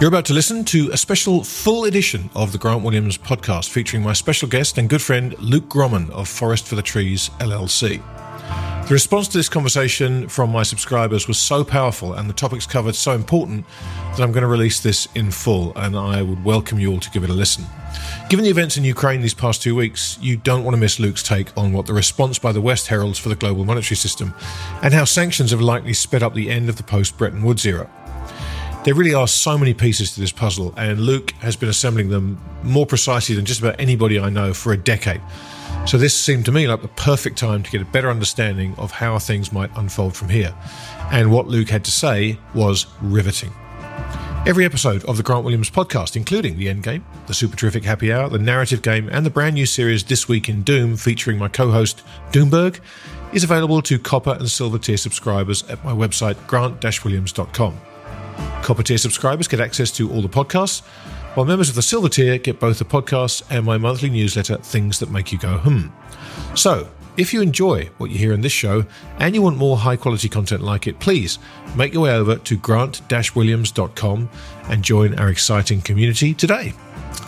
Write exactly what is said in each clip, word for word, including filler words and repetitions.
You're about to listen to a special full edition of the Grant Williams podcast featuring my special guest and good friend Luke Gromen of Forest for the Trees, L L C. The response to this conversation from my subscribers was so powerful and the topics covered so important that I'm going to release this in full, and I would welcome you all to give it a listen. Given the events in Ukraine these past two weeks, you don't want to miss Luke's take on what the response by the West heralds for the global monetary system and how sanctions have likely sped up the end of the post-Bretton Woods era. There really are so many pieces to this puzzle, and Luke has been assembling them more precisely than just about anybody I know for a decade. So this seemed to me like the perfect time to get a better understanding of how things might unfold from here. And what Luke had to say was riveting. Every episode of the Grant Williams podcast, including The Endgame, The Super Terrific Happy Hour, The Narrative Game, and the brand new series This Week in Doom featuring my co-host Doomberg, is available to copper and silver tier subscribers at my website grant dash williams dot com. Copper tier subscribers get access to all the podcasts, while members of the silver tier get both the podcasts and my monthly newsletter, Things That Make You Go Hmm. So, if you enjoy what you hear in this show and you want more high-quality content like it, please make your way over to grant dash williams dot com and join our exciting community today.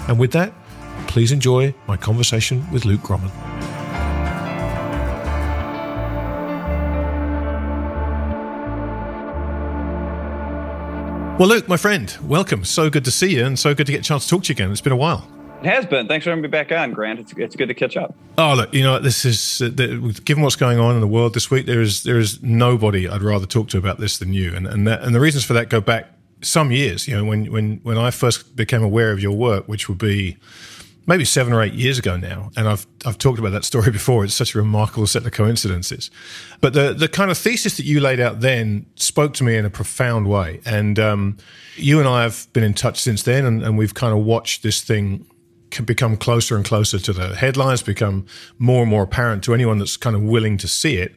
And with that, please enjoy my conversation with Luke Gromen. Well, Luke, my friend, welcome. So good to see you, and so good to get a chance to talk to you again. It's been a while. It has been. Thanks for having me back on, Grant. It's it's good to catch up. Oh, look, you know, this is, uh, the, given what's going on in the world this week, there is there is nobody I'd rather talk to about this than you. And and that, and the reasons for that go back some years. You know, when, when, when I first became aware of your work, which would be maybe seven or eight years ago now, and I've I've talked about that story before. It's such a remarkable set of coincidences. But the the kind of thesis that you laid out then spoke to me in a profound way. And um, you and I have been in touch since then, and, and we've kind of watched this thing become closer and closer to the headlines, become more and more apparent to anyone that's kind of willing to see it.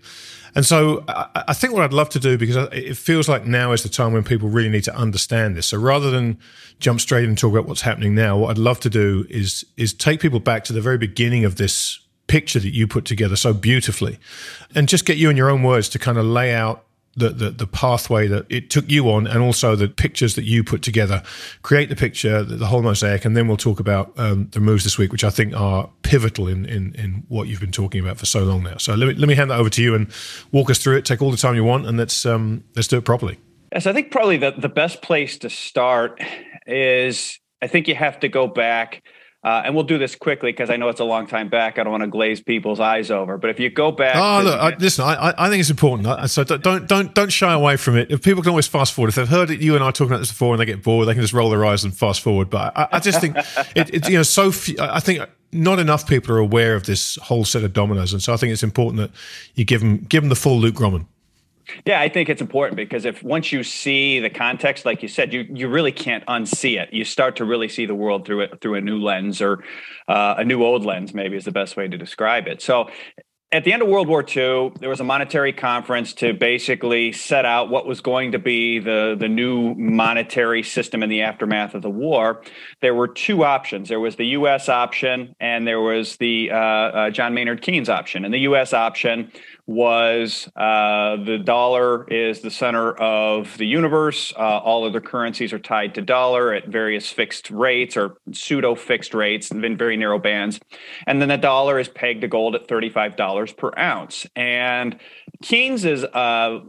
And so I, I think what I'd love to do, because it feels like now is the time when people really need to understand this. So rather than jump straight and talk about what's happening now, what I'd love to do is is take people back to the very beginning of this picture that you put together so beautifully, and just get you in your own words to kind of lay out the, the, the pathway that it took you on, and also the pictures that you put together, create the picture, the, the whole mosaic, and then we'll talk about um, the moves this week, which I think are pivotal in, in, in what you've been talking about for so long now. So let me, let me hand that over to you and walk us through it. Take all the time you want, and let's um, let's do it properly. Yes, I think probably the, the best place to start is, I think you have to go back, uh, and we'll do this quickly because I know it's a long time back. I don't want to glaze people's eyes over. But if you go back, oh to- look, I, listen, I, I think it's important. I, so don't don't don't shy away from it. If people can always fast forward. If they've heard it, you and I talking about this before, and they get bored, they can just roll their eyes and fast forward. But I, I just think it, it, you know, so few, I think not enough people are aware of this whole set of dominoes, and so I think it's important that you give them give them the full Luke Gromen. Yeah, I think it's important because if once you see the context, like you said, you, you really can't unsee it. You start to really see the world through it through a new lens, or uh, a new old lens, maybe is the best way to describe it. So at the end of World War Two, there was a monetary conference to basically set out what was going to be the, the new monetary system in the aftermath of the war. There were two options. There was the U S option, and there was the uh, uh, John Maynard Keynes option. And the U S option was uh, the dollar is the center of the universe. Uh, all other currencies are tied to dollar at various fixed rates or pseudo-fixed rates and in very narrow bands. And then the dollar is pegged to gold at thirty-five dollars per ounce. And Keynes's uh,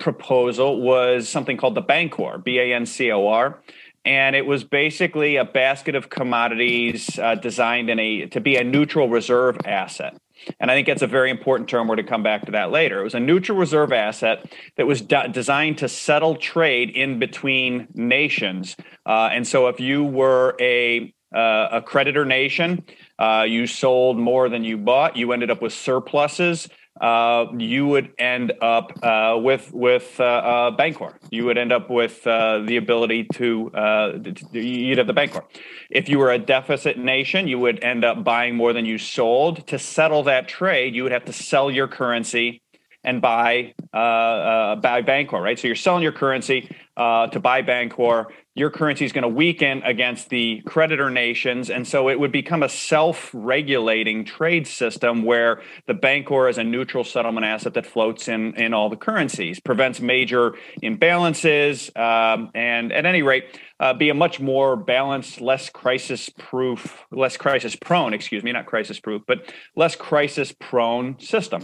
proposal was something called the Bancor, B A N C O R, and it was basically a basket of commodities uh, designed in a to be a neutral reserve asset. And I think that's a very important term. We're to come back to that later. It was a neutral reserve asset that was de- designed to settle trade in between nations. Uh, and so if you were a Uh, a creditor nation, Uh, you sold more than you bought. You ended up with surpluses. Uh, you would end up uh, with with uh, uh, Bancor. You would end up with uh, the ability to, uh, to you'd have the Bancor. If you were a deficit nation, you would end up buying more than you sold. To settle that trade, you would have to sell your currency and buy uh, uh, buy Bancor, right? So you're selling your currency uh, to buy Bancor. Your currency is going to weaken against the creditor nations. And so it would become a self-regulating trade system where the Bancor is a neutral settlement asset that floats in, in all the currencies, prevents major imbalances, um, and at any rate, uh, be a much more balanced, less crisis-proof, less crisis-prone, excuse me, not crisis-proof, but less crisis-prone system.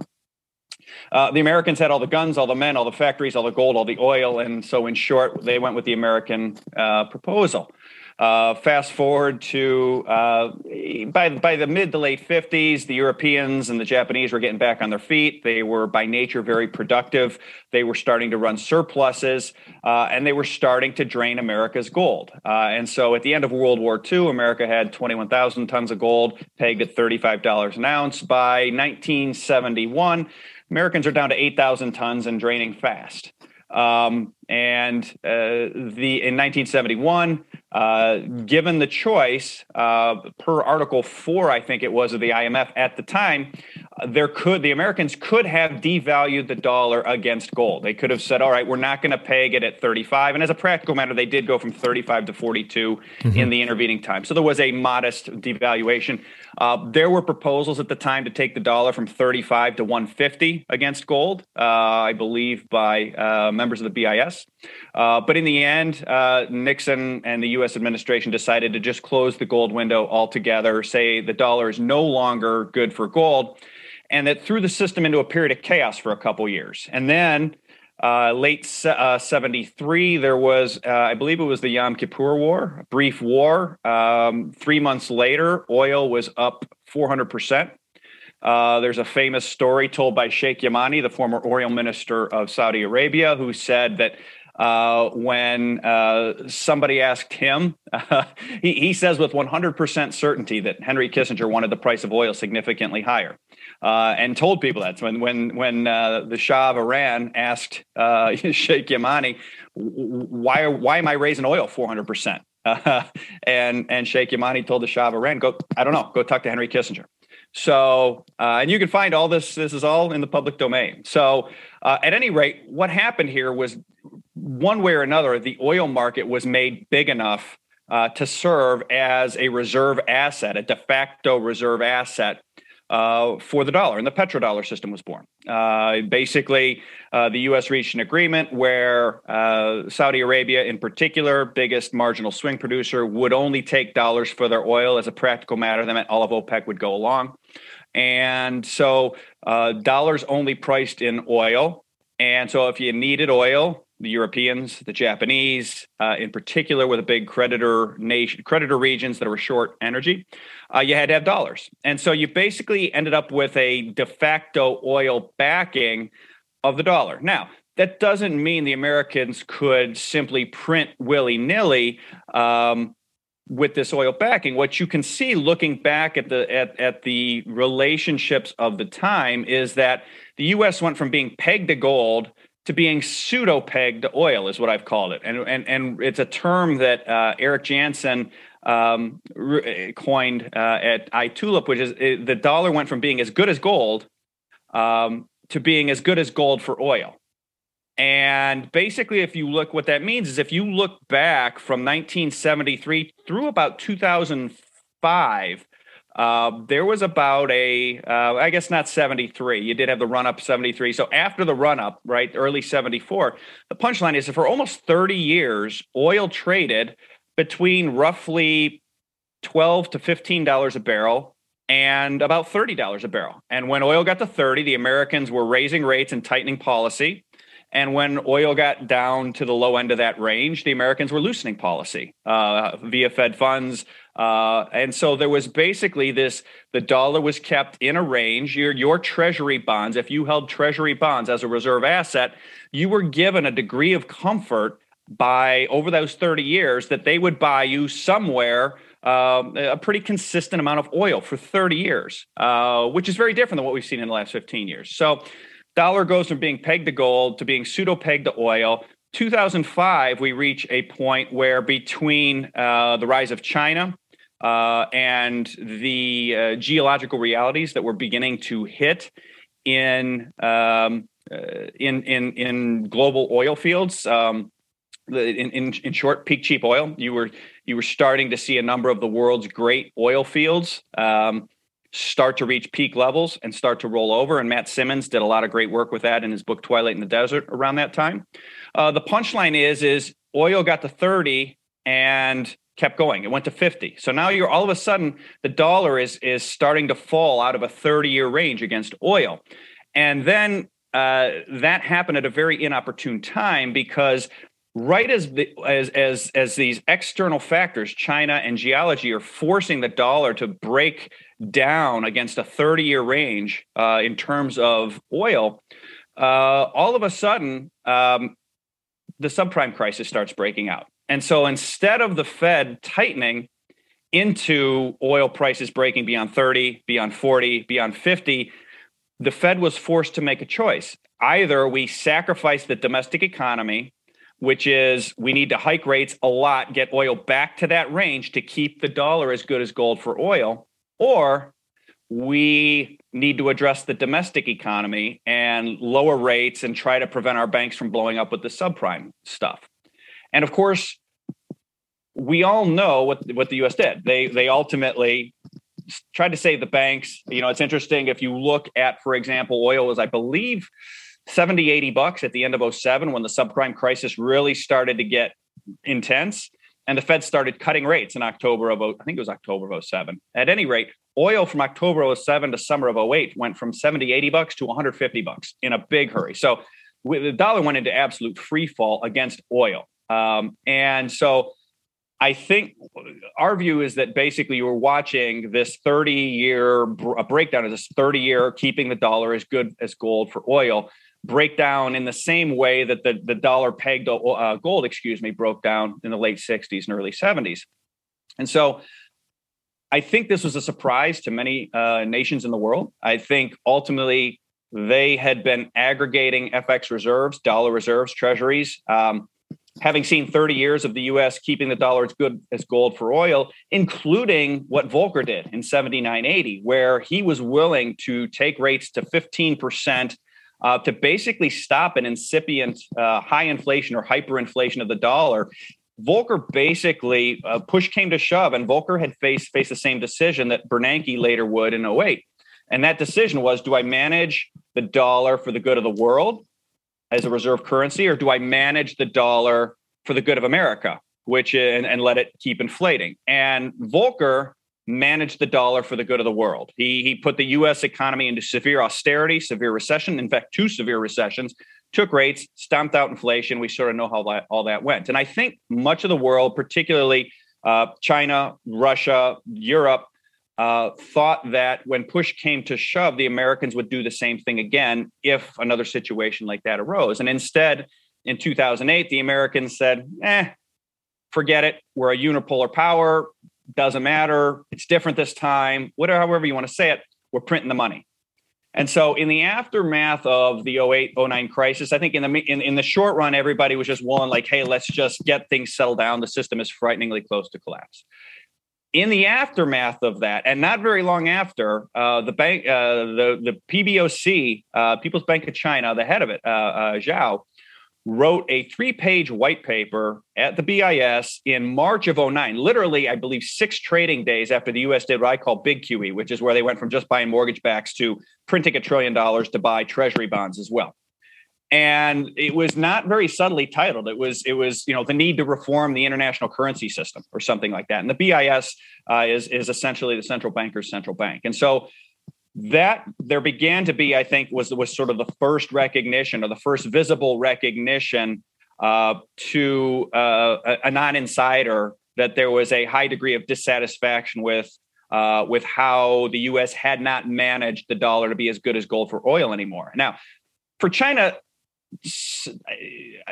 Uh, the Americans had all the guns, all the men, all the factories, all the gold, all the oil. And so in short, they went with the American uh, proposal. Uh, fast forward to uh, by, by the mid to late fifties, the Europeans and the Japanese were getting back on their feet. They were by nature very productive. They were starting to run surpluses uh, and they were starting to drain America's gold. Uh, and so at the end of World War Two, America had twenty-one thousand tons of gold pegged at thirty-five dollars an ounce. By nineteen seventy-one, Americans are down to eight thousand tons and draining fast. Um, and uh, the in nineteen seventy-one, uh, given the choice, uh, per Article four, I think it was, of the I M F at the time, uh, there could the Americans could have devalued the dollar against gold. They could have said, all right, we're not going to peg it at thirty-five. And as a practical matter, they did go from thirty-five to forty-two mm-hmm. in the intervening time. So there was a modest devaluation. Uh, there were proposals at the time to take the dollar from thirty-five to one fifty against gold, uh, I believe by uh, members of the B I S. Uh, but in the end, uh, Nixon and the U S administration decided to just close the gold window altogether, say the dollar is no longer good for gold, and that threw the system into a period of chaos for a couple years. And then Uh, late uh, seventy-three, there was, uh, I believe it was the Yom Kippur War, a brief war. Um, three months later, oil was up four hundred percent. Uh, there's a famous story told by Sheikh Yamani, the former oil minister of Saudi Arabia, who said that uh, when uh, somebody asked him, uh, he, he says with one hundred percent certainty that Henry Kissinger wanted the price of oil significantly higher. Uh, and told people that. So when when when uh, the Shah of Iran asked uh, Sheikh Yamani, why why am I raising oil four hundred percent? Uh, and and Sheikh Yamani told the Shah of Iran, go I don't know, go talk to Henry Kissinger. So uh, and you can find all this. This is all in the public domain. So uh, at any rate, what happened here was one way or another, the oil market was made big enough uh, to serve as a reserve asset, a de facto reserve asset. Uh, for the dollar, and the petrodollar system was born. Uh, basically, uh, the U S reached an agreement where uh, Saudi Arabia, in particular, biggest marginal swing producer, would only take dollars for their oil as a practical matter. That meant all of OPEC would go along. And so uh, dollars only priced in oil. And so if you needed oil, the Europeans, the Japanese, uh, in particular, were the big creditor nation, creditor regions that were short energy. Uh, you had to have dollars, and so you basically ended up with a de facto oil backing of the dollar. Now, that doesn't mean the Americans could simply print willy-nilly um, with this oil backing. What you can see, looking back at the at, at the relationships of the time, is that the U S went from being pegged to gold to being pseudo-pegged to oil is what I've called it. And and and it's a term that uh, Eric Jansen um, re- coined uh, at iTulip, which is it, the dollar went from being as good as gold um, to being as good as gold for oil. And basically, if you look, what that means is if you look back from nineteen seventy-three through about two thousand five, Uh, there was about a, uh, I guess not seventy-three. You did have the run-up seventy-three. So after the run-up, right, early seventy-four, the punchline is that for almost thirty years, oil traded between roughly twelve to fifteen dollars a barrel and about thirty dollars a barrel. And when oil got to thirty, the Americans were raising rates and tightening policy. And when oil got down to the low end of that range, the Americans were loosening policy uh, via Fed funds. Uh, and so there was basically this, the dollar was kept in a range. Your, your treasury bonds, if you held treasury bonds as a reserve asset, you were given a degree of comfort by over those thirty years that they would buy you somewhere um, a pretty consistent amount of oil for thirty years, uh, which is very different than what we've seen in the last fifteen years. So dollar goes from being pegged to gold to being pseudo-pegged to oil. two thousand five, we reach a point where between uh, the rise of China uh, and the uh, geological realities that were beginning to hit in um, uh, in in in global oil fields, um, in, in in short, peak cheap oil, you were you were starting to see a number of the world's great oil fields Um, start to reach peak levels and start to roll over. And Matt Simmons did a lot of great work with that in his book, Twilight in the Desert, around that time. Uh, the punchline is, is oil got to thirty and kept going. It went to fifty. So now you're all of a sudden, the dollar is, is starting to fall out of a thirty-year range against oil. And then uh, that happened at a very inopportune time, because right as the, as as as these external factors, China and geology, are forcing the dollar to break down against a thirty-year range uh, in terms of oil, uh, all of a sudden um, the subprime crisis starts breaking out. And so instead of the Fed tightening into oil prices breaking beyond thirty, beyond forty, beyond fifty, the Fed was forced to make a choice. Either we sacrifice the domestic economy, which is we need to hike rates a lot, get oil back to that range to keep the dollar as good as gold for oil, or we need to address the domestic economy and lower rates and try to prevent our banks from blowing up with the subprime stuff. And of course, we all know what, what the U S did. They they ultimately tried to save the banks. You know, it's interesting if you look at, for example, oil was, I believe, seventy, eighty bucks at the end of oh seven, when the subprime crisis really started to get intense, and the Fed started cutting rates in October of, I think it was October of oh seven. At any rate, oil from October of oh seven to summer of oh eight went from seventy, eighty bucks to one hundred fifty bucks in a big hurry. So the dollar went into absolute free fall against oil. Um, and so I think our view is that basically you were watching this thirty-year, a breakdown of this thirty-year keeping the dollar as good as gold for oil, breakdown in the same way that the, the dollar pegged uh, gold, excuse me, broke down in the late sixties and early seventies. And so I think this was a surprise to many uh, nations in the world. I think ultimately they had been aggregating F X reserves, dollar reserves, treasuries. Um, having seen thirty years of the U S keeping the dollar as good as gold for oil, including what Volcker did in seventy-nine, eighty, where he was willing to take rates to fifteen percent Uh, to basically stop an incipient uh, high inflation or hyperinflation of the dollar. Volcker basically, uh, push came to shove, and Volcker had faced, faced the same decision that Bernanke later would in oh eight. And that decision was, do I manage the dollar for the good of the world as a reserve currency, or do I manage the dollar for the good of America, which and, and let it keep inflating? And Volcker managed the dollar for the good of the world. He he put the U S economy into severe austerity, severe recession, in fact, two severe recessions, took rates, stomped out inflation. We sort of know how that, all that went. And I think much of the world, particularly uh, China, Russia, Europe, uh, thought that when push came to shove, the Americans would do the same thing again if another situation like that arose. And instead, in two thousand eight, the Americans said, eh, forget it. We're a unipolar power. Doesn't matter. It's different this time. Whatever, however you want to say it, we're printing the money. And so in the aftermath of the oh eight, oh nine crisis, I think in the in, in the short run, everybody was just willing, like, hey, let's just get things settled down. The system is frighteningly close to collapse. In the aftermath of that, and not very long after, uh, the bank, uh, the, the P B O C, uh, People's Bank of China, the head of it, uh, uh, Zhao, wrote a three-page white paper at the B I S in March of oh nine, literally, I believe, six trading days after the U S did what I call big Q E, which is where they went from just buying mortgage backs to printing a trillion dollars to buy treasury bonds as well. And it was not very subtly titled. It was, it was, you know, the need to reform the international currency system or something like that. And the B I S uh, is, is essentially the central banker's central bank. And so that there began to be, I think, was was sort of the first recognition or the first visible recognition uh, to uh, a non-insider that there was a high degree of dissatisfaction with uh, with how the U S had not managed the dollar to be as good as gold for oil anymore. Now, for China,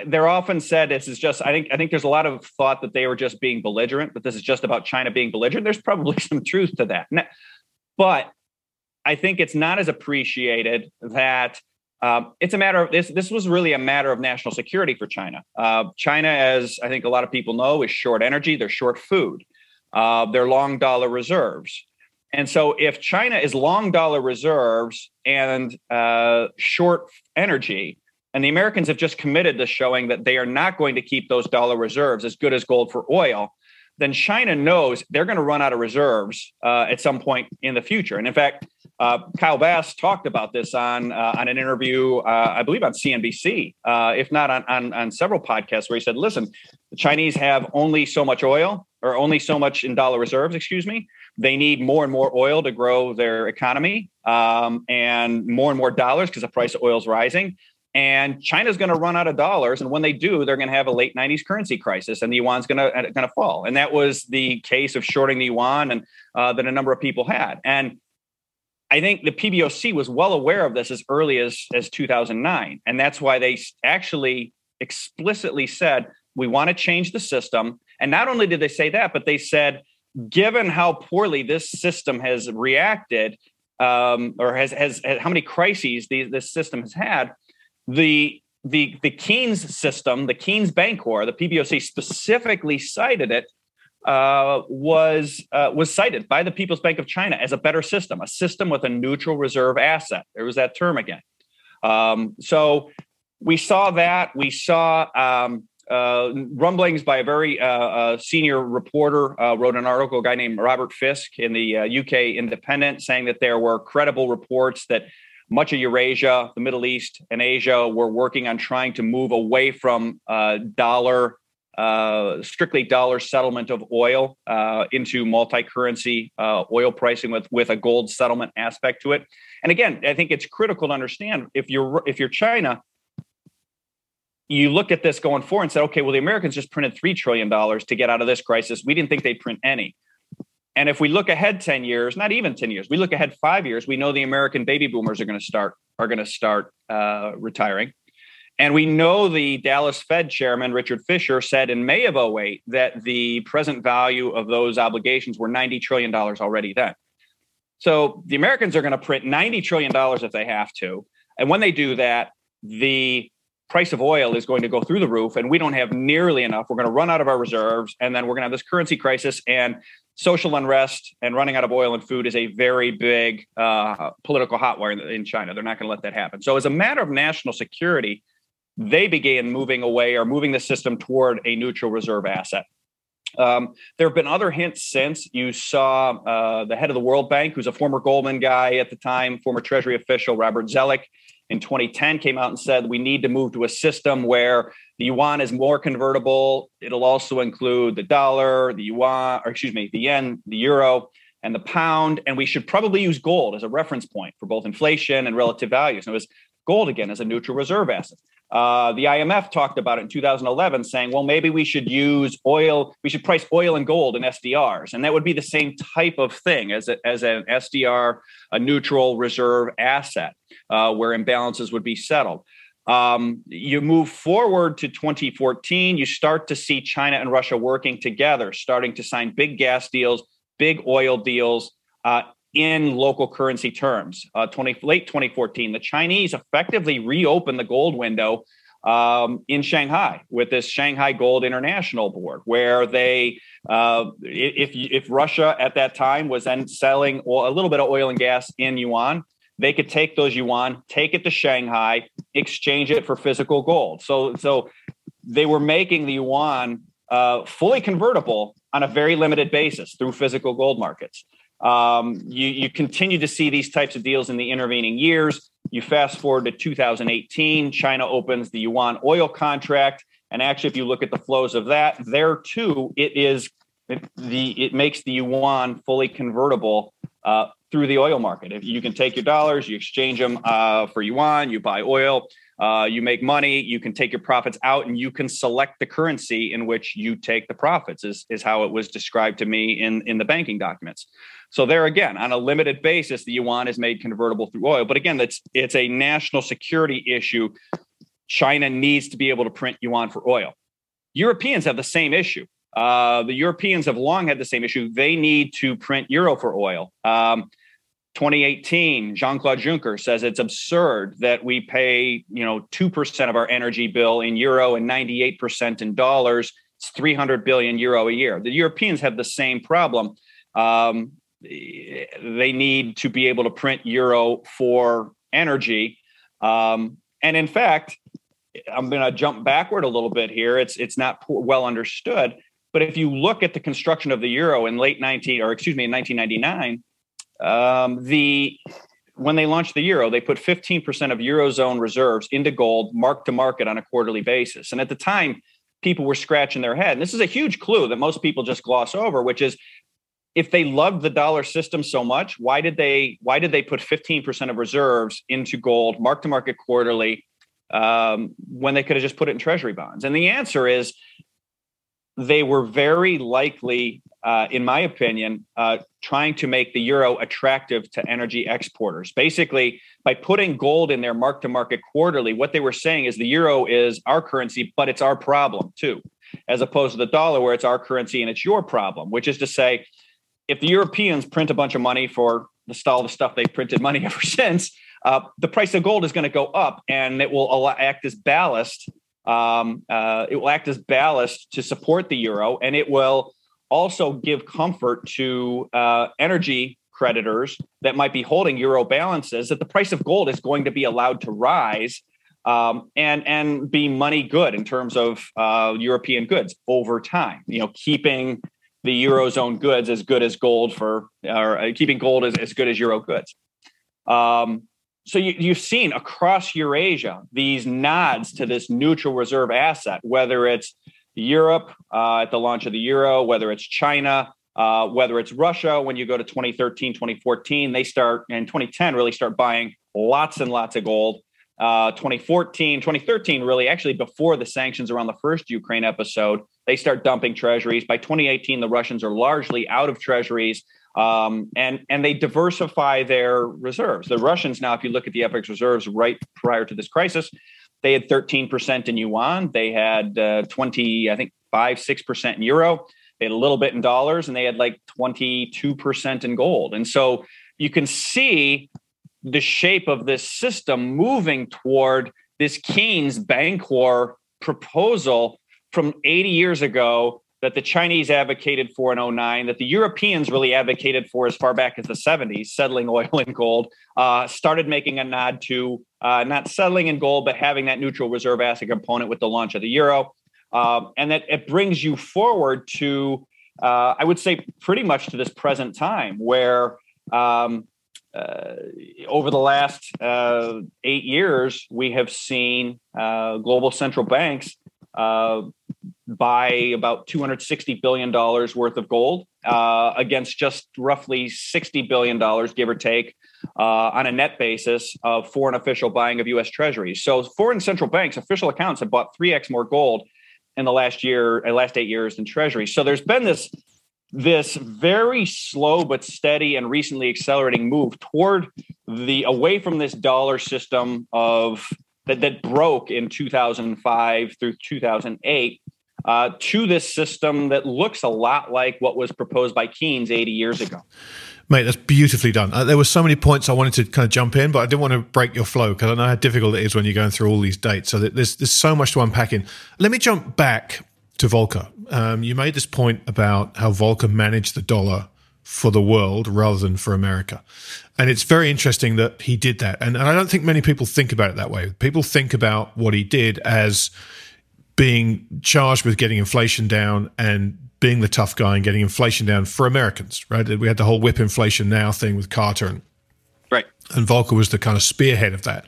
they're often said this is just, I think, I think there's a lot of thought that they were just being belligerent, that this is just about China being belligerent. There's probably some truth to that. Now, but I think it's not as appreciated that um, it's a matter of this. This was really a matter of national security for China. Uh, China, as I think a lot of people know, is short energy. They're short food. Uh, they're long dollar reserves. And so if China is long dollar reserves and uh, short energy, and the Americans have just committed to showing that they are not going to keep those dollar reserves as good as gold for oil, then China knows they're going to run out of reserves uh, at some point in the future. And in fact, uh, Kyle Bass talked about this on uh, on an interview, uh, I believe on C N B C, uh, if not on, on, on several podcasts, where he said, listen, the Chinese have only so much oil or only so much in dollar reserves, excuse me. They need more and more oil to grow their economy um, and more and more dollars because the price of oil is rising. And China's going to run out of dollars. And when they do, they're going to have a late nineties currency crisis and the yuan's going to, going to fall. And that was the case of shorting the yuan and uh, that a number of people had. And I think the P B O C was well aware of this as early as, as two thousand nine. And that's why they actually explicitly said, we want to change the system. And not only did they say that, but they said, given how poorly this system has reacted um, or has, has, has how many crises the, this system has had, The the the Keynes system, the Keynes Bancor, the P B O C specifically cited it, uh, was uh, was cited by the People's Bank of China as a better system, a system with a neutral reserve asset. There was that term again. Um, so we saw that. We saw um, uh, rumblings by a very uh, uh, senior reporter, uh, wrote an article, a guy named Robert Fisk in the uh, U K Independent, saying that there were credible reports that much of Eurasia, the Middle East, and Asia were working on trying to move away from uh, dollar, uh, strictly dollar settlement of oil uh, into multi-currency uh, oil pricing with, with a gold settlement aspect to it. And again, I think it's critical to understand if you're if you're China, you look at this going forward and say, okay, well, the Americans just printed three trillion dollars to get out of this crisis. We didn't think they'd print any. And if we look ahead ten years, not even ten years, we look ahead five years, we know the American baby boomers are going to start are going to start uh, retiring. And we know the Dallas Fed chairman, Richard Fisher, said in May of oh eight that the present value of those obligations were ninety trillion dollars already then. So the Americans are going to print ninety trillion dollars if they have to. And when they do that, the price of oil is going to go through the roof and we don't have nearly enough. We're going to run out of our reserves and then we're going to have this currency crisis and social unrest and running out of oil and food is a very big uh, political hot wire in, in China. They're not going to let that happen. So as a matter of national security, they began moving away or moving the system toward a neutral reserve asset. Um, there have been other hints since. You saw uh, the head of the World Bank, who's a former Goldman guy at the time, former Treasury official Robert Zoellick, in twenty ten came out and said, we need to move to a system where the yuan is more convertible. It'll also include the dollar, the yuan, or excuse me, the yen, the euro, and the pound. And we should probably use gold as a reference point for both inflation and relative values. And it was gold, again, as a neutral reserve asset. Uh, the I M F talked about it in two thousand eleven, saying, well, maybe we should use oil. We should price oil and gold in S D Rs. And that would be the same type of thing as, a, as an S D R, a neutral reserve asset, uh, where imbalances would be settled. Um, you move forward to twenty fourteen, you start to see China and Russia working together, starting to sign big gas deals, big oil deals, uh, in local currency terms. Uh, twenty, late twenty fourteen, the Chinese effectively reopened the gold window um, in Shanghai with this Shanghai Gold International Board, where they, uh, if, if Russia at that time was then selling oil, a little bit of oil and gas in yuan, they could take those yuan, take it to Shanghai, exchange it for physical gold. So, so they were making the yuan uh, fully convertible on a very limited basis through physical gold markets. Um, you, you continue to see these types of deals in the intervening years. You fast forward to two thousand eighteen, China opens the yuan oil contract. And actually, if you look at the flows of that, there too, it is it, the it makes the yuan fully convertible uh, through the oil market. If you can take your dollars, you exchange them uh, for yuan, you buy oil, uh, you make money, you can take your profits out and you can select the currency in which you take the profits is, is how it was described to me in, in the banking documents. So there again, on a limited basis, the yuan is made convertible through oil. But again, that's it's a national security issue. China needs to be able to print yuan for oil. Europeans have the same issue. Uh, the Europeans have long had the same issue. They need to print euro for oil. Um, twenty eighteen, Jean-Claude Juncker says it's absurd that we pay, you know, two percent of our energy bill in euro and ninety-eight percent in dollars. It's three hundred billion euro a year. The Europeans have the same problem. Um, they need to be able to print euro for energy. Um, and in fact, I'm going to jump backward a little bit here. It's it's not well understood, but if you look at the construction of the euro in late nineteen or excuse me in nineteen ninety-nine, um, the when they launched the euro, they put fifteen percent of Eurozone reserves into gold, mark to market on a quarterly basis. And at the time, people were scratching their head. And this is a huge clue that most people just gloss over, which is if they loved the dollar system so much, why did they why did they put fifteen percent of reserves into gold, mark to market quarterly? Um, when they could have just put it in treasury bonds? And the answer is they were very likely, uh, in my opinion, uh, trying to make the euro attractive to energy exporters. Basically, by putting gold in their mark-to-market quarterly, what they were saying is the euro is our currency, but it's our problem too, as opposed to the dollar where it's our currency and it's your problem, which is to say, if the Europeans print a bunch of money for all the stuff they printed money ever since, Uh, the price of gold is going to go up, and it will act as ballast. Um, uh, it will act as ballast to support the euro, and it will also give comfort to uh, energy creditors that might be holding euro balances that the price of gold is going to be allowed to rise um, and and be money good in terms of uh, European goods over time. You know, keeping the Eurozone goods as good as gold for, or uh, keeping gold as, as good as euro goods. Um, So you, you've seen across Eurasia these nods to this neutral reserve asset, whether it's Europe uh, at the launch of the euro, whether it's China, uh, whether it's Russia. When you go to twenty thirteen, twenty fourteen, they start and twenty ten really start buying lots and lots of gold. Uh, twenty fourteen, twenty thirteen, really actually before the sanctions around the first Ukraine episode, they start dumping treasuries. By twenty eighteen, the Russians are largely out of treasuries. Um, and and they diversify their reserves. The Russians now, if you look at the F X reserves right prior to this crisis, they had thirteen percent in yuan. They had uh, twenty, I think five, six percent in euro. They had a little bit in dollars, and they had like twenty-two percent in gold. And so you can see the shape of this system moving toward this Keynes Bancor proposal from eighty years ago that the Chinese advocated for in oh nine, that the Europeans really advocated for as far back as the seventies, settling oil and gold, uh, started making a nod to uh, not settling in gold, but having that neutral reserve asset component with the launch of the euro. Um, and that it brings you forward to, uh, I would say, pretty much to this present time where um, uh, over the last uh, eight years, we have seen uh, global central banks uh, buy about two hundred sixty billion dollars worth of gold uh, against just roughly sixty billion dollars, give or take, uh, on a net basis of foreign official buying of U S treasuries. So foreign central banks, official accounts have bought three x more gold in the last year, uh, last eight years than treasuries. So there's been this, this very slow but steady and recently accelerating move toward the away from this dollar system of that, that broke in two thousand five through two thousand eight. Uh, to this system that looks a lot like what was proposed by Keynes eighty years ago. Mate, that's beautifully done. Uh, there were so many points I wanted to kind of jump in, but I didn't want to break your flow because I know how difficult it is when you're going through all these dates. So there's there's so much to unpack in. Let me jump back to Volcker. Um, you made this point about how Volcker managed the dollar for the world rather than for America. And it's very interesting that he did that. And, and I don't think many people think about it that way. People think about what he did as being charged with getting inflation down and being the tough guy and getting inflation down for Americans, right? We had the whole whip inflation now thing with Carter, and, right. and Volcker was the kind of spearhead of that.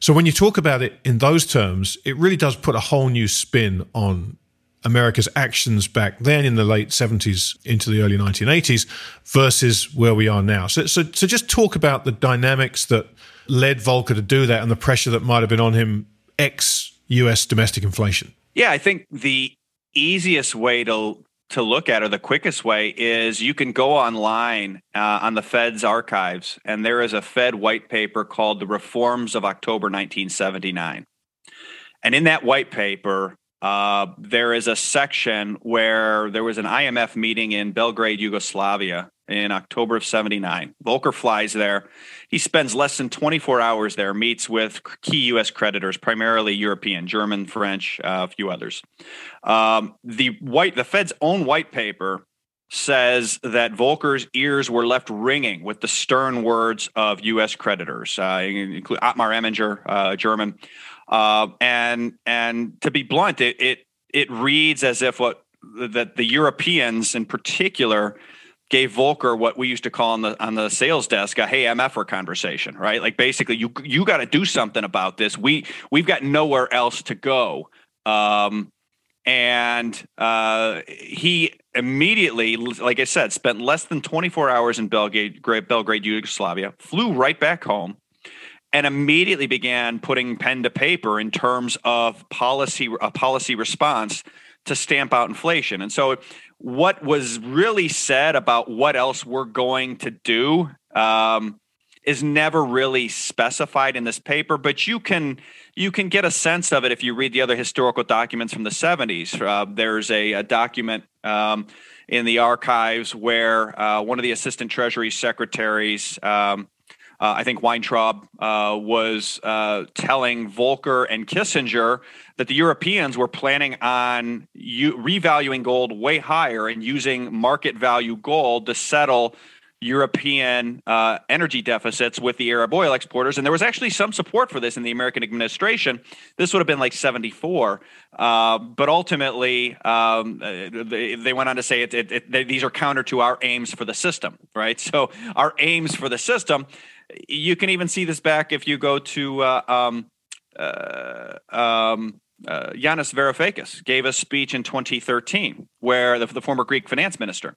So when you talk about it in those terms, it really does put a whole new spin on America's actions back then in the late seventies into the early nineteen eighties versus where we are now. So, so, so just talk about the dynamics that led Volcker to do that and the pressure that might have been on him ex- U S domestic inflation. Yeah, I think the easiest way to to look at, or the quickest way, is you can go online uh, on the Fed's archives, and there is a Fed white paper called The Reforms of October nineteen seventy-nine. And in that white paper, uh, there is a section where there was an I M F meeting in Belgrade, Yugoslavia in October of seventy-nine. Volcker flies there. He spends less than twenty-four hours there, meets with key U S creditors, primarily European, German, French, uh, a few others. Um, the white, the Fed's own white paper says that Volcker's ears were left ringing with the stern words of U S creditors, uh, include Ottmar Eminger, uh, German. Uh, and and to be blunt, it it, it reads as if what that the Europeans in particular gave Volcker what we used to call on the on the sales desk a "hey M F-er" conversation, right? Like basically, you you got to do something about this. We we've got nowhere else to go. Um, and uh, he immediately, like I said, spent less than twenty-four hours in Belgrade, Belgrade, Yugoslavia, flew right back home, and immediately began putting pen to paper in terms of policy, a policy response to stamp out inflation. And so what was really said about what else we're going to do um, is never really specified in this paper, but you can you can get a sense of it if you read the other historical documents from the seventies. Uh, there's a, a document um, in the archives where uh, one of the assistant treasury secretaries, um, Uh, I think Weintraub uh, was uh, telling Volcker and Kissinger that the Europeans were planning on u- revaluing gold way higher and using market value gold to settle European uh, energy deficits with the Arab oil exporters. And there was actually some support for this in the American administration. This would have been like seventy-four. Uh, but ultimately, um, they, they went on to say it, it, it, they, these are counter to our aims for the system, right? So our aims for the system, you can even see this back if you go to uh, um, uh, um, uh, Yanis Varoufakis gave a speech in twenty thirteen, where the, the former Greek finance minister,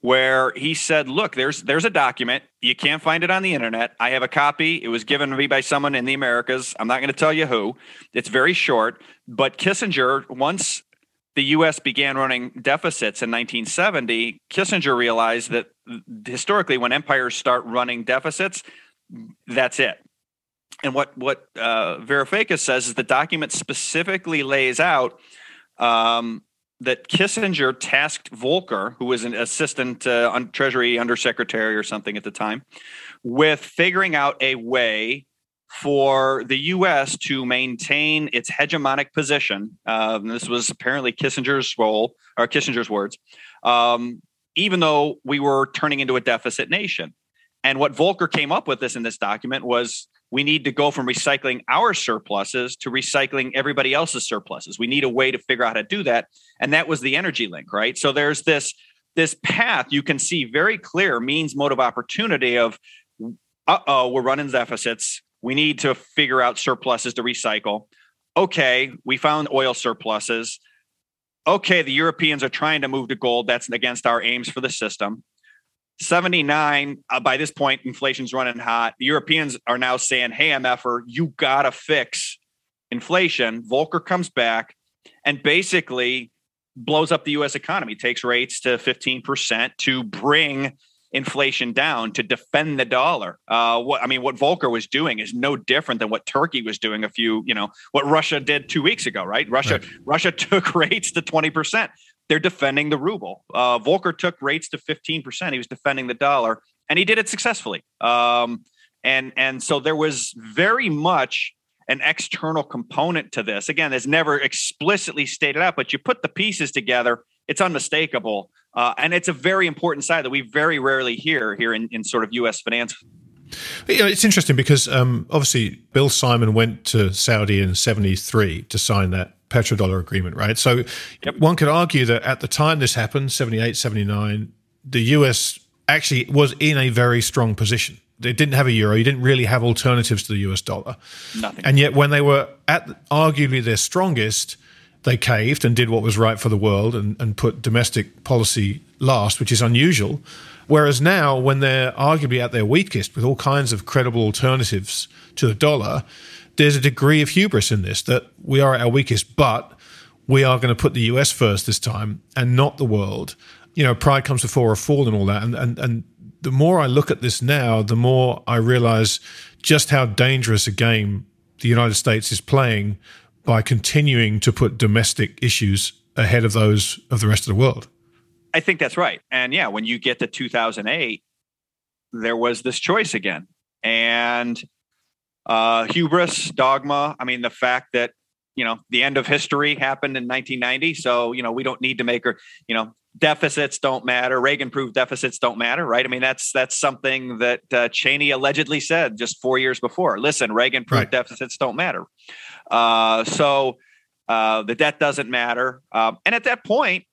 where he said, look, there's there's a document. You can't find it on the internet. I have a copy. It was given to me by someone in the Americas. I'm not going to tell you who. It's very short. But Kissinger, once the U S began running deficits in nineteen seventy, Kissinger realized that historically when empires start running deficits, that's it. And what what uh, Varoufakis says is the document specifically lays out um, that Kissinger tasked Volcker, who was an assistant uh, un- Treasury undersecretary or something at the time, with figuring out a way for the U S to maintain its hegemonic position. Uh, this was apparently Kissinger's role, or Kissinger's words, um, even though we were turning into a deficit nation. And what Volcker came up with this in this document was, we need to go from recycling our surpluses to recycling everybody else's surpluses. We need a way to figure out how to do that. And that was the energy link, right? So there's this, this path you can see very clear means mode of opportunity of, uh-oh, we're running deficits. We need to figure out surpluses to recycle. Okay, we found oil surpluses. Okay, the Europeans are trying to move to gold. That's against our aims for the system. seventy-nine, uh, by this point, inflation's running hot. The Europeans are now saying, hey, M F-er, you got to fix inflation. Volcker comes back and basically blows up the U S economy, takes rates to fifteen percent to bring inflation down, to defend the dollar. Uh, what I mean, what Volcker was doing is no different than what Turkey was doing a few, you know, what Russia did two weeks ago, right? Russia, right. Russia took rates to twenty percent. They're defending the ruble. Uh, Volcker took rates to fifteen percent. He was defending the dollar, and he did it successfully. Um, and and so there was very much an external component to this. Again, it's never explicitly stated out, but you put the pieces together, it's unmistakable. Uh, and it's a very important side that we very rarely hear here in, in sort of U S finance. You know, it's interesting because um, obviously Bill Simon went to Saudi in seventy-three to sign that petrodollar agreement, right? So yep. One could argue that at the time this happened, seventy-eight, seventy-nine, the U S actually was in a very strong position. They didn't have a euro. You didn't really have alternatives to the U S dollar. Nothing. And yet when they were at arguably their strongest, they caved and did what was right for the world and, and put domestic policy last, which is unusual. Whereas now, when they're arguably at their weakest with all kinds of credible alternatives to the dollar, there's a degree of hubris in this, that we are at our weakest, but we are going to put the U S first this time and not the world. You know, pride comes before a fall and all that. And, and, and the more I look at this now, the more I realize just how dangerous a game the United States is playing by continuing to put domestic issues ahead of those of the rest of the world. I think that's right. And yeah, when you get to two thousand eight, there was this choice again. And uh, hubris, dogma, I mean, the fact that, you know, the end of history happened in nineteen ninety. So, you know, we don't need to make her, you know, deficits don't matter. Reagan proved deficits don't matter, right? I mean, that's that's something that uh, Cheney allegedly said just four years before. Listen, Reagan proved right. deficits don't matter. Uh, so uh, the debt doesn't matter. Um, and at that point,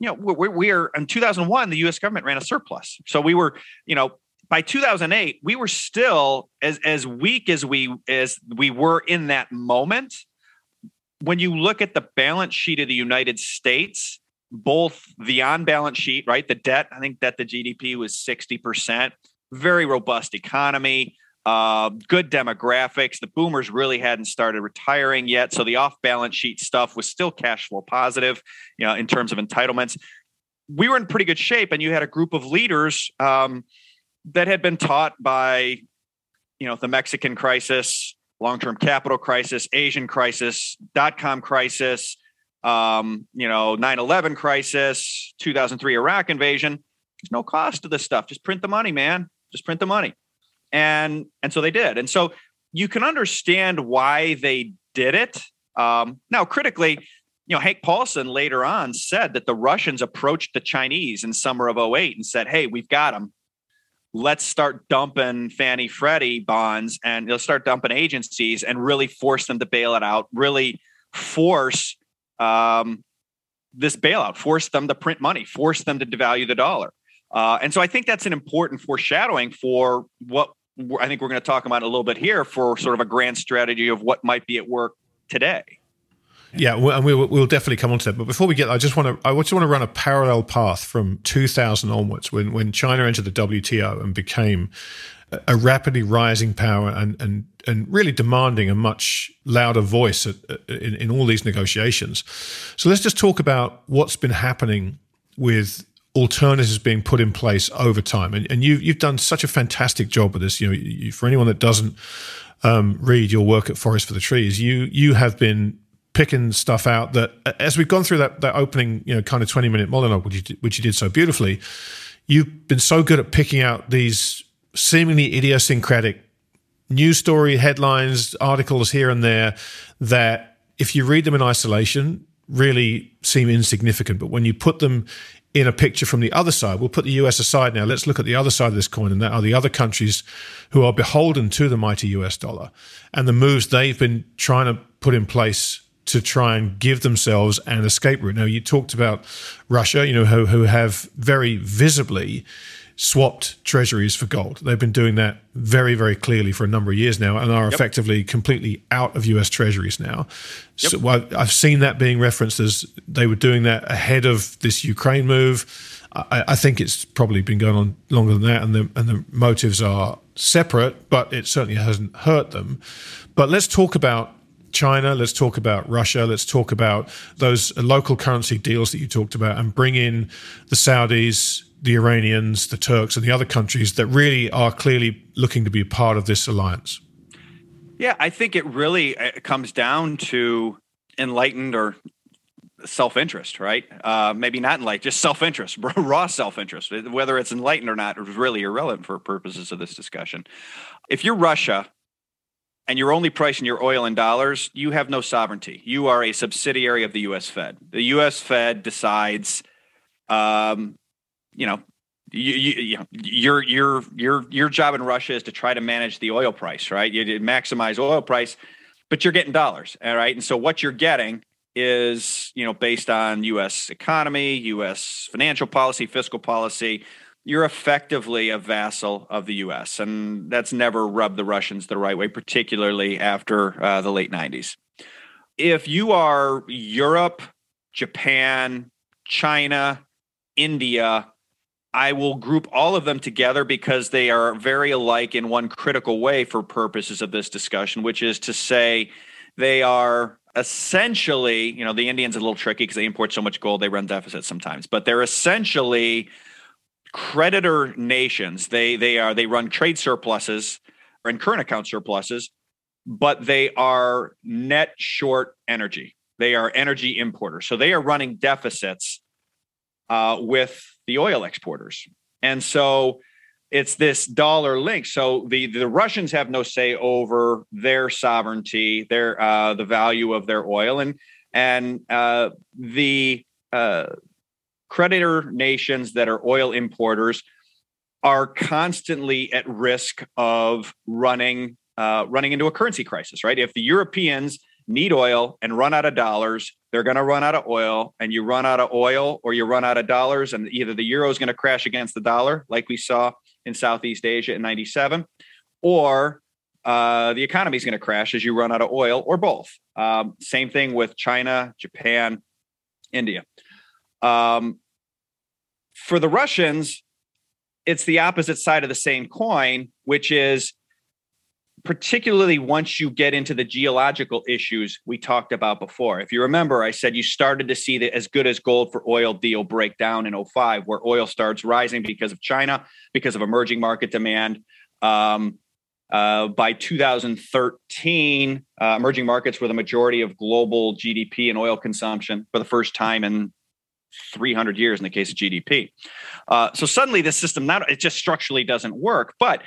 you know, we, we are in two thousand one, the U S government ran a surplus. So we were, you know, by two thousand eight, we were still as as weak as we as we were in that moment. When you look at the balance sheet of the United States, both the on-balance sheet, right, the debt, I think debt to G D P was sixty percent, very robust economy, uh, good demographics. The boomers really hadn't started retiring yet. So the off-balance sheet stuff was still cash flow positive, you know, in terms of entitlements. We were in pretty good shape, and you had a group of leaders um, that had been taught by, you know, the Mexican crisis, long-term capital crisis, Asian crisis, dot-com crisis, um, you know, nine eleven crisis, two thousand three Iraq invasion. There's no cost to this stuff. Just print the money, man. Just print the money. And and so they did. And so you can understand why they did it. Um, now, critically, you know, Hank Paulson later on said that the Russians approached the Chinese in summer of oh eight and said, hey, we've got them. Let's start dumping Fannie Freddie bonds and they'll start dumping agencies and really force them to bail it out, really force um, this bailout, force them to print money, force them to devalue the dollar. Uh, and so I think that's an important foreshadowing for what I think we're going to talk about a little bit here for sort of a grand strategy of what might be at work today. Yeah, and we, we'll definitely come on to that. But before we get there, I just want to I just want to run a parallel path from two thousand onwards when, when China entered the W T O and became a rapidly rising power and and, and really demanding a much louder voice at, in, in all these negotiations. So let's just talk about what's been happening with alternatives being put in place over time. And, and you, you've done such a fantastic job with this. You know, you, for anyone that doesn't um, read your work at Forest for the Trees, you you have been picking stuff out that, as we've gone through that, that opening, you know, kind of twenty-minute monologue, which you, did, which you did so beautifully, you've been so good at picking out these seemingly idiosyncratic news story headlines, articles here and there, that if you read them in isolation, really seem insignificant. But when you put them in a picture from the other side, we'll put the U S aside now, let's look at the other side of this coin, and that are the other countries who are beholden to the mighty U S dollar and the moves they've been trying to put in place to try and give themselves an escape route. Now, you talked about Russia, you know, who, who have very visibly swapped treasuries for gold. They've been doing that very, very clearly for a number of years now and are yep. effectively completely out of U S treasuries now. Yep. So I've seen that being referenced as they were doing that ahead of this Ukraine move. I, I think it's probably been going on longer than that, and the, and the motives are separate, but it certainly hasn't hurt them. But let's talk about China, let's talk about Russia, let's talk about those local currency deals that you talked about, and bring in the Saudis, the Iranians, the Turks, and the other countries that really are clearly looking to be a part of this alliance. Yeah, I think it really comes down to enlightened or self-interest, right? Uh, maybe not enlightened, just self-interest, raw self-interest. Whether it's enlightened or not is really irrelevant for purposes of this discussion. If you're Russia and you're only pricing your oil in dollars, you have no sovereignty. You are a subsidiary of the U S Fed. The U S Fed decides, um, you know, you, you, you know, your your your your job in Russia is to try to manage the oil price, right? You maximize oil price, but you're getting dollars, all right? And so what you're getting is, you know, based on U S economy, U S financial policy, fiscal policy. You're effectively a vassal of the U S, and that's never rubbed the Russians the right way, particularly after uh, the late nineties. If you are Europe, Japan, China, India, I will group all of them together because they are very alike in one critical way for purposes of this discussion, which is to say they are essentially, you know, the Indians are a little tricky because they import so much gold, they run deficits sometimes, but they're essentially creditor nations. They they are they run trade surpluses and current account surpluses but they are net short energy. They are energy importers. So they are running deficits uh, with the oil exporters. And so it's this dollar link. So the, the Russians have no say over their sovereignty, their uh, the value of their oil. And, and uh, the uh, creditor nations that are oil importers are constantly at risk of running uh, running into a currency crisis, right? If the Europeans need oil and run out of dollars, they're going to run out of oil, and you run out of oil or you run out of dollars, and either the euro is going to crash against the dollar, like we saw in Southeast Asia in ninety-seven, or uh, the economy is going to crash as you run out of oil, or both. Um, same thing with China, Japan, India. Um, for the Russians, it's the opposite side of the same coin, which is particularly once you get into the geological issues we talked about before. If you remember, I said you started to see the as good as gold for oil deal break down in oh five, where oil starts rising because of China, because of emerging market demand. Um, uh, by two thousand thirteen, uh, emerging markets were the majority of global G D P and oil consumption for the first time in three hundred years in the case of G D P. Uh, so suddenly this system, not it just structurally doesn't work, but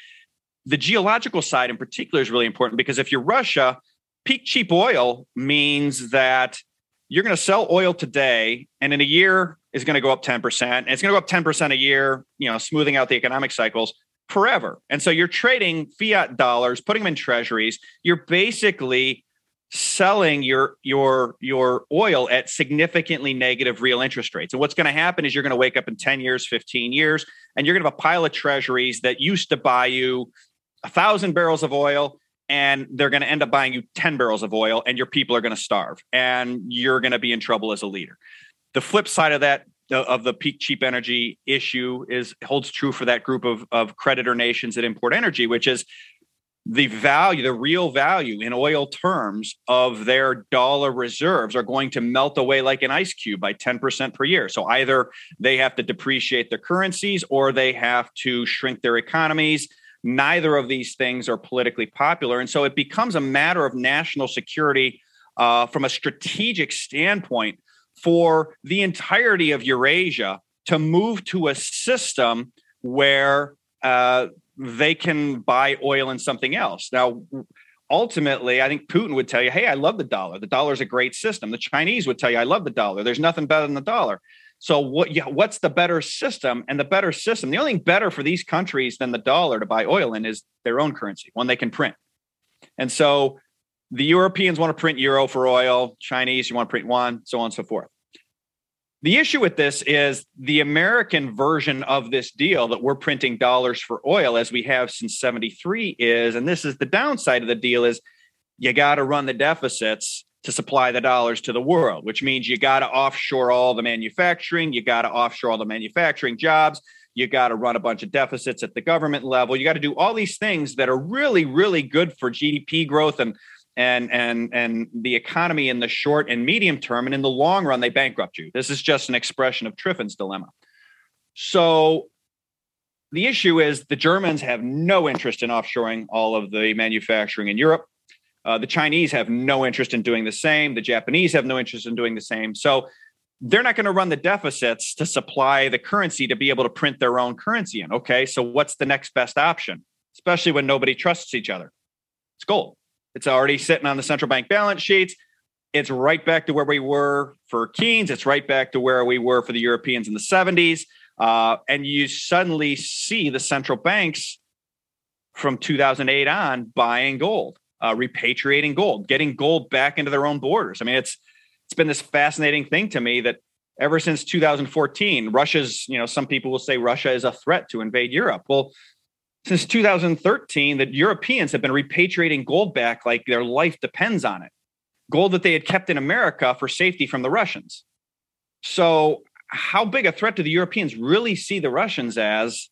the geological side in particular is really important, because if you're Russia, peak cheap oil means that you're going to sell oil today and in a year is going to go up ten percent. And it's going to go up ten percent a year, you know, smoothing out the economic cycles forever. And so you're trading fiat dollars, putting them in treasuries. You're basically selling your your your oil at significantly negative real interest rates. And what's going to happen is you're going to wake up in ten years, fifteen years, and you're going to have a pile of treasuries that used to buy you a thousand barrels of oil, and they're going to end up buying you ten barrels of oil, and your people are going to starve, and you're going to be in trouble as a leader. The flip side of that, of the peak cheap energy issue, is holds true for that group of, of creditor nations that import energy, which is the value, the real value in oil terms of their dollar reserves are going to melt away like an ice cube by ten percent per year. So either they have to depreciate their currencies or they have to shrink their economies. Neither of these things are politically popular. And so it becomes a matter of national security uh, from a strategic standpoint for the entirety of Eurasia to move to a system where uh, they can buy oil and something else. Now, ultimately, I think Putin would tell you, hey, I love the dollar. The dollar is a great system. The Chinese would tell you, I love the dollar. There's nothing better than the dollar. So what, yeah, what's the better system? And the better system, the only thing better for these countries than the dollar to buy oil in is their own currency, one they can print. And so the Europeans want to print euro for oil, Chinese, you want to print one, so on and so forth. The issue with this is the American version of this deal that we're printing dollars for oil as we have since seventy-three is, and this is the downside of the deal, is you got to run the deficits to supply the dollars to the world, which means you got to offshore all the manufacturing, you got to offshore all the manufacturing jobs, you got to run a bunch of deficits at the government level, you got to do all these things that are really, really good for G D P growth and and and and the economy in the short and medium term, and in the long run, they bankrupt you. This is just an expression of Triffin's dilemma. So the issue is the Germans have no interest in offshoring all of the manufacturing in Europe. Uh, the Chinese have no interest in doing the same. The Japanese have no interest in doing the same. So they're not going to run the deficits to supply the currency to be able to print their own currency in. Okay, so what's the next best option, especially when nobody trusts each other? It's gold. It's already sitting on the central bank balance sheets. It's right back to where we were for Keynes. It's right back to where we were for the Europeans in the seventies. Uh, and you suddenly see the central banks from two thousand eight on buying gold, uh, repatriating gold, getting gold back into their own borders. I mean, it's it's been this fascinating thing to me that ever since two thousand fourteen, Russia's, you know, some people will say Russia is a threat to invade Europe. Well, since two thousand thirteen, the Europeans have been repatriating gold back like their life depends on it. Gold that they had kept in America for safety from the Russians. So how big a threat do the Europeans really see the Russians as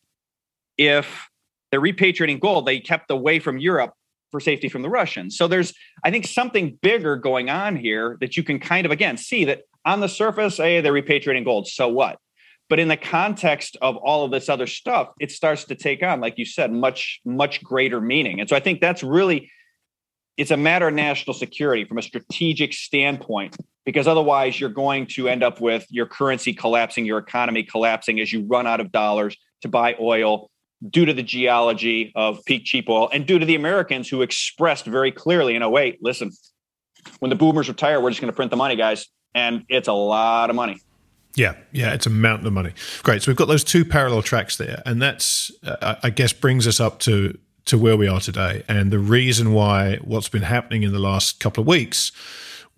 if they're repatriating gold they kept away from Europe for safety from the Russians? So there's, I think, something bigger going on here that you can kind of, again, see that on the surface, hey, they're repatriating gold, so what? But in the context of all of this other stuff, it starts to take on, like you said, much, much greater meaning. And so I think that's really, it's a matter of national security from a strategic standpoint, because otherwise you're going to end up with your currency collapsing, your economy collapsing as you run out of dollars to buy oil due to the geology of peak cheap oil and due to the Americans who expressed very clearly in oh eight, listen, when the boomers retire, we're just going to print the money, guys. And it's a lot of money. Yeah, yeah, it's a mountain of money. Great. So we've got those two parallel tracks there. And that's, uh, I guess, brings us up to to where we are today. And the reason why what's been happening in the last couple of weeks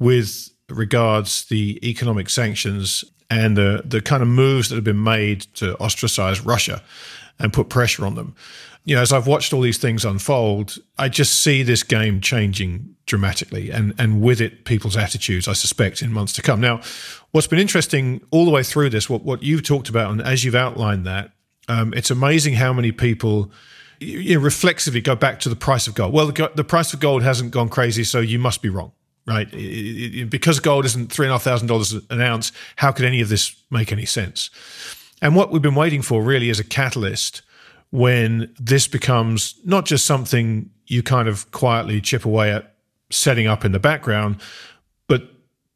with regards the economic sanctions and the, the kind of moves that have been made to ostracize Russia and put pressure on them. You know, as I've watched all these things unfold, I just see this game changing dramatically, and, and with it, people's attitudes, I suspect, in months to come. Now, what's been interesting all the way through this, what, what you've talked about, and as you've outlined that, um, it's amazing how many people you know, reflexively go back to the price of gold. Well, the, the price of gold hasn't gone crazy, so you must be wrong, right? It, it, because gold isn't three thousand five hundred dollars an ounce, how could any of this make any sense? And what we've been waiting for really is a catalyst when this becomes not just something you kind of quietly chip away at setting up in the background, but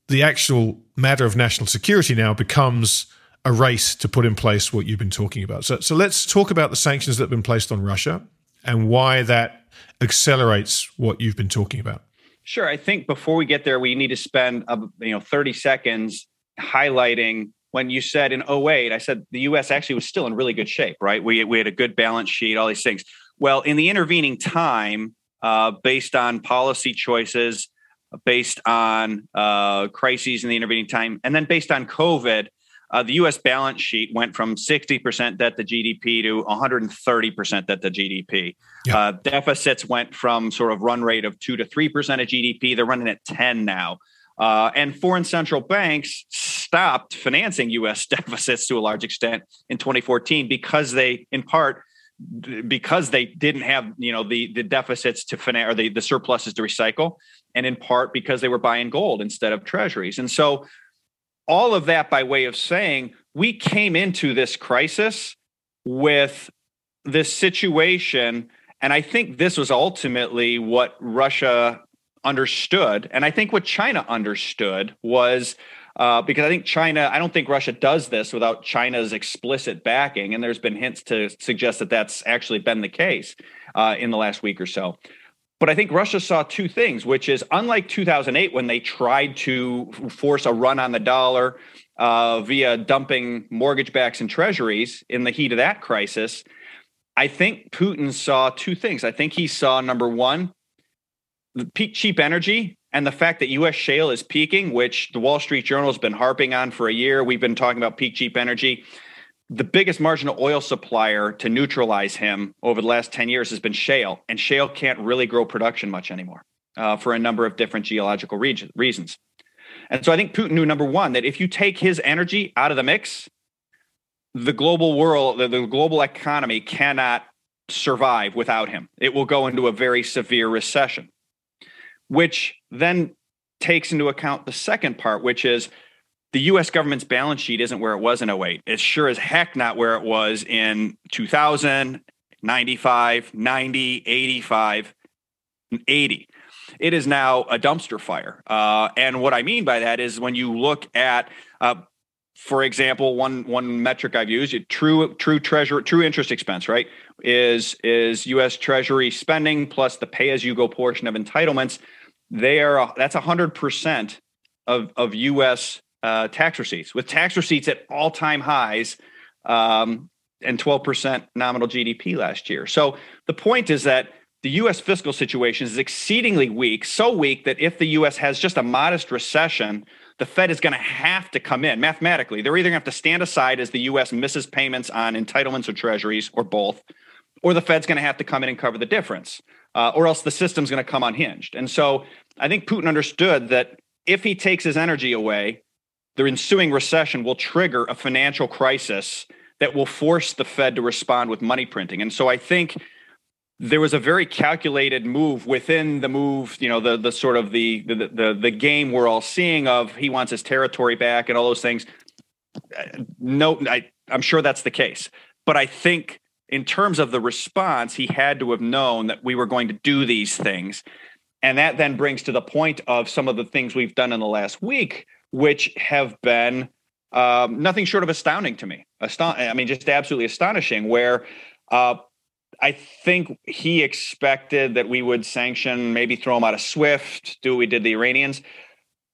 the actual matter of national security now becomes a race to put in place what you've been talking about. So, so let's talk about the sanctions that have been placed on Russia and why that accelerates what you've been talking about. Sure. I think before we get there, we need to spend uh, you know thirty seconds highlighting when you said in oh eight, I said the U S actually was still in really good shape, right? We we had a good balance sheet, all these things. Well, in the intervening time, uh, based on policy choices, based on uh, crises in the intervening time, and then based on COVID, uh, the U S balance sheet went from sixty percent debt to G D P to one hundred thirty percent debt to G D P. Yeah. Uh, deficits went from sort of run rate of two to three percent of G D P. They're running at ten now. Uh, and foreign central banks stopped financing U S deficits to a large extent in twenty fourteen because they, in part, because they didn't have you know the the deficits to finance or the, the surpluses to recycle, and in part because they were buying gold instead of treasuries. And so all of that by way of saying we came into this crisis with this situation, and I think this was ultimately what Russia understood. And I think what China understood was, uh, because I think China, I don't think Russia does this without China's explicit backing. And there's been hints to suggest that that's actually been the case uh, in the last week or so. But I think Russia saw two things, which is unlike two thousand eight, when they tried to force a run on the dollar uh, via dumping mortgage backs and treasuries in the heat of that crisis, I think Putin saw two things. I think he saw, number one, the peak cheap energy and the fact that U S shale is peaking, which the Wall Street Journal has been harping on for a year. We've been talking about peak cheap energy. The biggest marginal oil supplier to neutralize him over the last ten years has been shale, and shale can't really grow production much anymore uh, for a number of different geological region, reasons. And so I think Putin knew, number one, that if you take his energy out of the mix, the global world, the, the global economy cannot survive without him. It will go into a very severe recession, which then takes into account the second part, which is the U S government's balance sheet isn't where it was in oh eight. It's sure as heck not where it was in two thousand, ninety-five, ninety, eighty-five, eighty. It is now a dumpster fire. Uh, and what I mean by that is when you look at, uh, for example, one one metric I've used, true true treasury, true interest expense, right, is, is U S Treasury spending plus the pay-as-you-go portion of entitlements. They are that's one hundred percent of, of U S uh, tax receipts, with tax receipts at all-time highs um, and twelve percent nominal G D P last year. So the point is that the U S fiscal situation is exceedingly weak, so weak that if the U S has just a modest recession, the Fed is going to have to come in mathematically. They're either going to have to stand aside as the U S misses payments on entitlements or treasuries or both, or the Fed's going to have to come in and cover the difference, uh, or else the system's going to come unhinged. And so I think Putin understood that if he takes his energy away, the ensuing recession will trigger a financial crisis that will force the Fed to respond with money printing. And so I think there was a very calculated move within the move, you know, the the sort of the the the, the game we're all seeing of he wants his territory back and all those things. No, I, I'm sure that's the case. But I think in terms of the response, he had to have known that we were going to do these things. And that then brings to the point of some of the things we've done in the last week, which have been um, nothing short of astounding to me. Aston- I mean, just absolutely astonishing, where uh, I think he expected that we would sanction, maybe throw him out of SWIFT, do what we did the Iranians.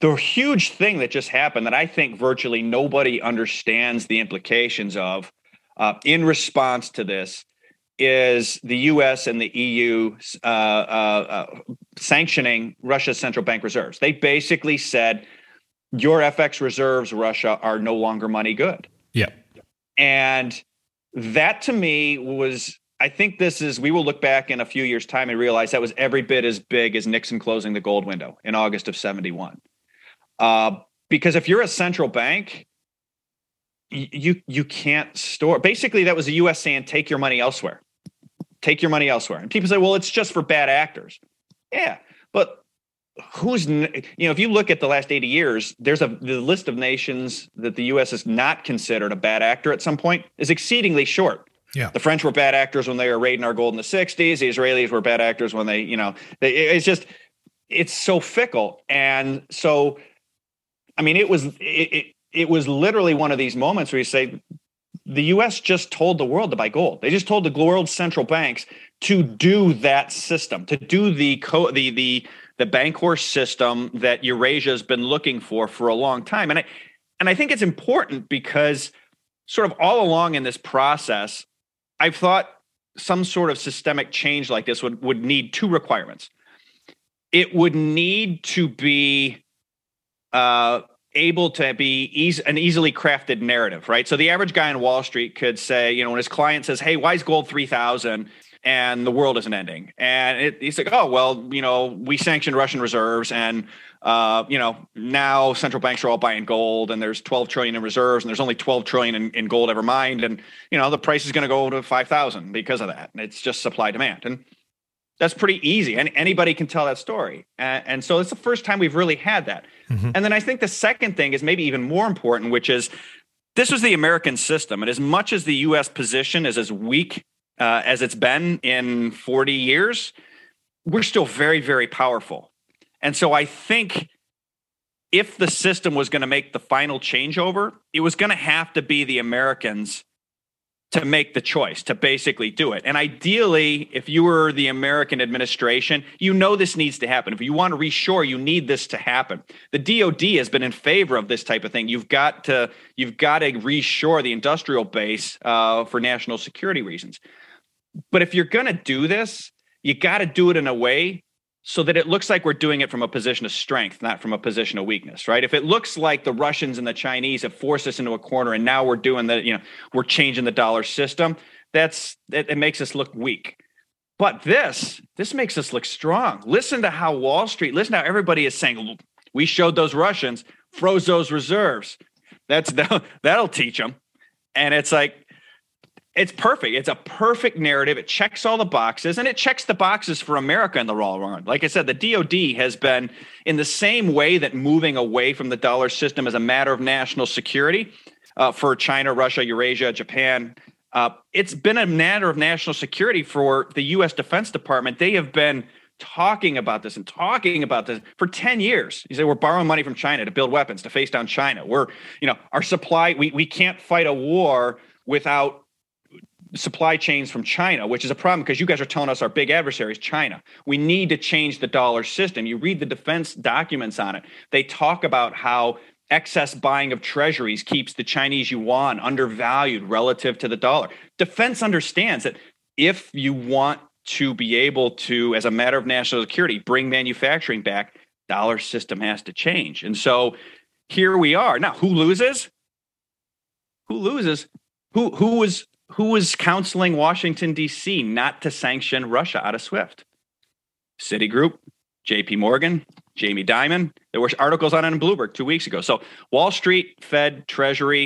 The huge thing that just happened that I think virtually nobody understands the implications of uh, in response to this is the U S and the E U uh, uh, uh, sanctioning Russia's central bank reserves. They basically said, your F X reserves, Russia, are no longer money good. Yeah. And that to me was, I think this is, we will look back in a few years' time and realize that was every bit as big as Nixon closing the gold window in August of seventy-one. Uh, because if you're a central bank, You you can't store. Basically, that was the U S saying, take your money elsewhere. Take your money elsewhere. And people say, well, it's just for bad actors. Yeah, but who's, you know, if you look at the last eighty years, there's a the list of nations that the U S is not considered a bad actor at some point is exceedingly short. Yeah, the French were bad actors when they were raiding our gold in the sixties. The Israelis were bad actors when they, you know, they, it's just, it's so fickle. And so, I mean, it was, it, it It was literally one of these moments where you say the U S just told the world to buy gold. They just told the world's central banks to do that system, to do the co- the the the Bancor system that Eurasia has been looking for for a long time. And I and I think it's important because sort of all along in this process, I've thought some sort of systemic change like this would would need two requirements. It would need to be uh, able to be easy, an easily crafted narrative, right? So the average guy on Wall Street could say, you know, when his client says, hey, why is gold three thousand and the world isn't ending? And it, he's like, oh, well, you know, we sanctioned Russian reserves and, uh, you know, now central banks are all buying gold and there's twelve trillion in reserves and there's only twelve trillion in, in gold ever mined. And, you know, the price is going to go to five thousand because of that. It's just supply demand. And that's pretty easy. And anybody can tell that story. And, and so it's the first time we've really had that. Mm-hmm. And then I think the second thing is maybe even more important, which is this was the American system. And as much as the U S position is as weak uh, as it's been in forty years, we're still very, very powerful. And so I think if the system was going to make the final changeover, it was going to have to be the Americans to make the choice, to basically do it. And ideally, if you were the American administration, you know this needs to happen. If you want to reshore, you need this to happen. The D O D has been in favor of this type of thing. You've got to, you've got to reshore the industrial base uh, for national security reasons. But if you're going to do this, you got to do it in a way so that it looks like we're doing it from a position of strength, not from a position of weakness, right? If it looks like the Russians and the Chinese have forced us into a corner and now we're doing the, you know, we're changing the dollar system, that's, it, it makes us look weak. But this, this makes us look strong. Listen to how Wall Street, listen to how everybody is saying, we showed those Russians, froze those reserves. That's, that'll teach them. And it's like, it's perfect. It's a perfect narrative. It checks all the boxes, and it checks the boxes for America in the long run. Like I said, the D O D has been in the same way that moving away from the dollar system as a matter of national security uh, for China, Russia, Eurasia, Japan. Uh, it's been a matter of national security for the U S Defense Department. They have been talking about this and talking about this for ten years. You say, we're borrowing money from China to build weapons, to face down China. We're, you know, our supply, we, we can't fight a war without supply chains from China, which is a problem because you guys are telling us our big adversary is China. We need to change the dollar system. You read the defense documents on it. They talk about how excess buying of treasuries keeps the Chinese yuan undervalued relative to the dollar. Defense understands that if you want to be able to, as a matter of national security, bring manufacturing back, dollar system has to change. And so here we are. Now, who loses? Who loses? Who who was Who was counseling Washington, D C not to sanction Russia out of SWIFT? Citigroup, J P Morgan, Jamie Dimon. There were articles on it in Bloomberg two weeks ago. So Wall Street, Fed, Treasury.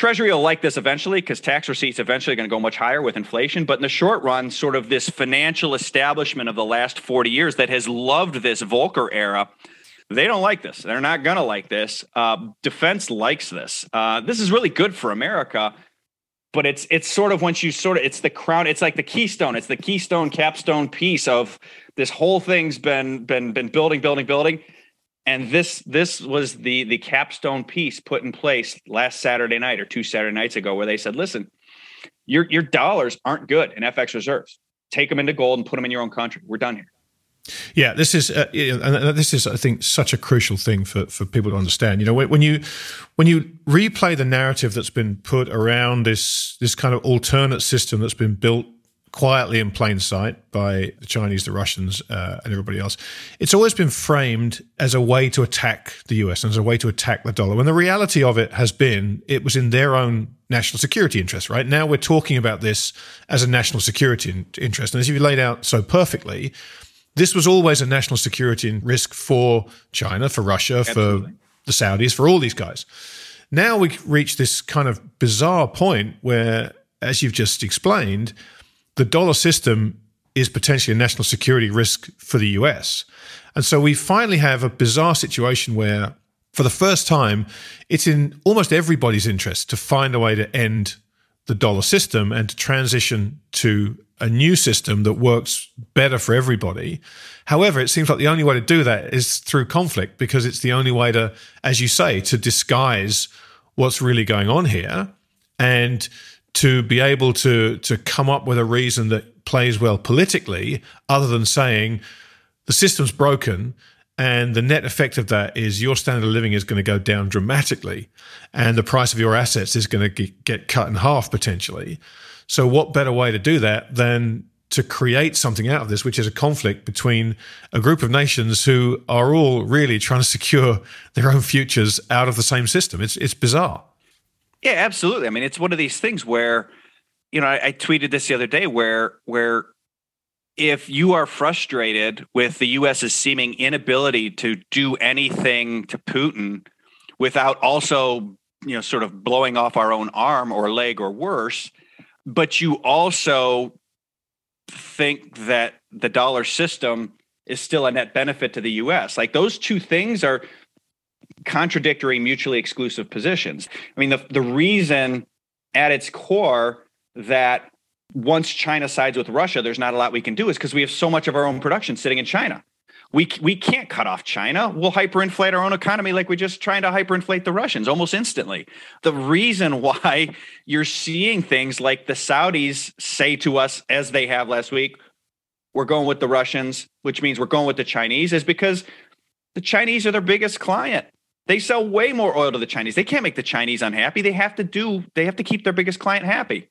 Treasury will like this eventually because tax receipts eventually are going to go much higher with inflation. But in the short run, sort of this financial establishment of the last forty years that has loved this Volcker era, they don't like this. They're not going to like this. Uh, defense likes this. Uh, this is really good for America. But it's it's sort of once you sort of it's the crown, it's like the keystone, it's the keystone capstone piece of this whole thing's been been been building, building, building. And this this was the the capstone piece put in place last Saturday night or two Saturday nights ago, where they said, listen, your your dollars aren't good in F X reserves. Take them into gold and put them in your own country. We're done here. Yeah, this is uh, and this is, I think, such a crucial thing for, for people to understand. You know, when you when you replay the narrative that's been put around this this kind of alternate system that's been built quietly in plain sight by the Chinese, the Russians, uh, and everybody else, it's always been framed as a way to attack the U S and as a way to attack the dollar. When the reality of it has been, it was in their own national security interest, right? Now we're talking about this as a national security in- interest. And as you laid out so perfectly, this was always a national security risk for China, for Russia, Absolutely. For the Saudis, for all these guys. Now we reach this kind of bizarre point where, as you've just explained, the dollar system is potentially a national security risk for the U S. And so we finally have a bizarre situation where, for the first time, it's in almost everybody's interest to find a way to end the dollar system and to transition to a new system that works better for everybody. However, it seems like the only way to do that is through conflict, because it's the only way to, as you say, to disguise what's really going on here and to be able to to come up with a reason that plays well politically, other than saying the system's broken and the net effect of that is your standard of living is going to go down dramatically and the price of your assets is going to get cut in half potentially. So what better way to do that than to create something out of this, which is a conflict between a group of nations who are all really trying to secure their own futures out of the same system. It's it's bizarre. Yeah, absolutely. I mean, it's one of these things where, you know, I, I tweeted this the other day where, where if you are frustrated with the U S's seeming inability to do anything to Putin without also, you know, sort of blowing off our own arm or leg or worse, but you also think that the dollar system is still a net benefit to the U S, like those two things are contradictory, mutually exclusive positions. I mean, the, the reason at its core that once China sides with Russia, there's not a lot we can do is because we have so much of our own production sitting in China. We we can't cut off China. We'll hyperinflate our own economy like we're just trying to hyperinflate the Russians almost instantly. The reason why you're seeing things like the Saudis say to us, as they have last week, we're going with the Russians, which means we're going with the Chinese, is because the Chinese are their biggest client. They sell way more oil to the Chinese. They can't make the Chinese unhappy. They have to do, they have to keep their biggest client happy.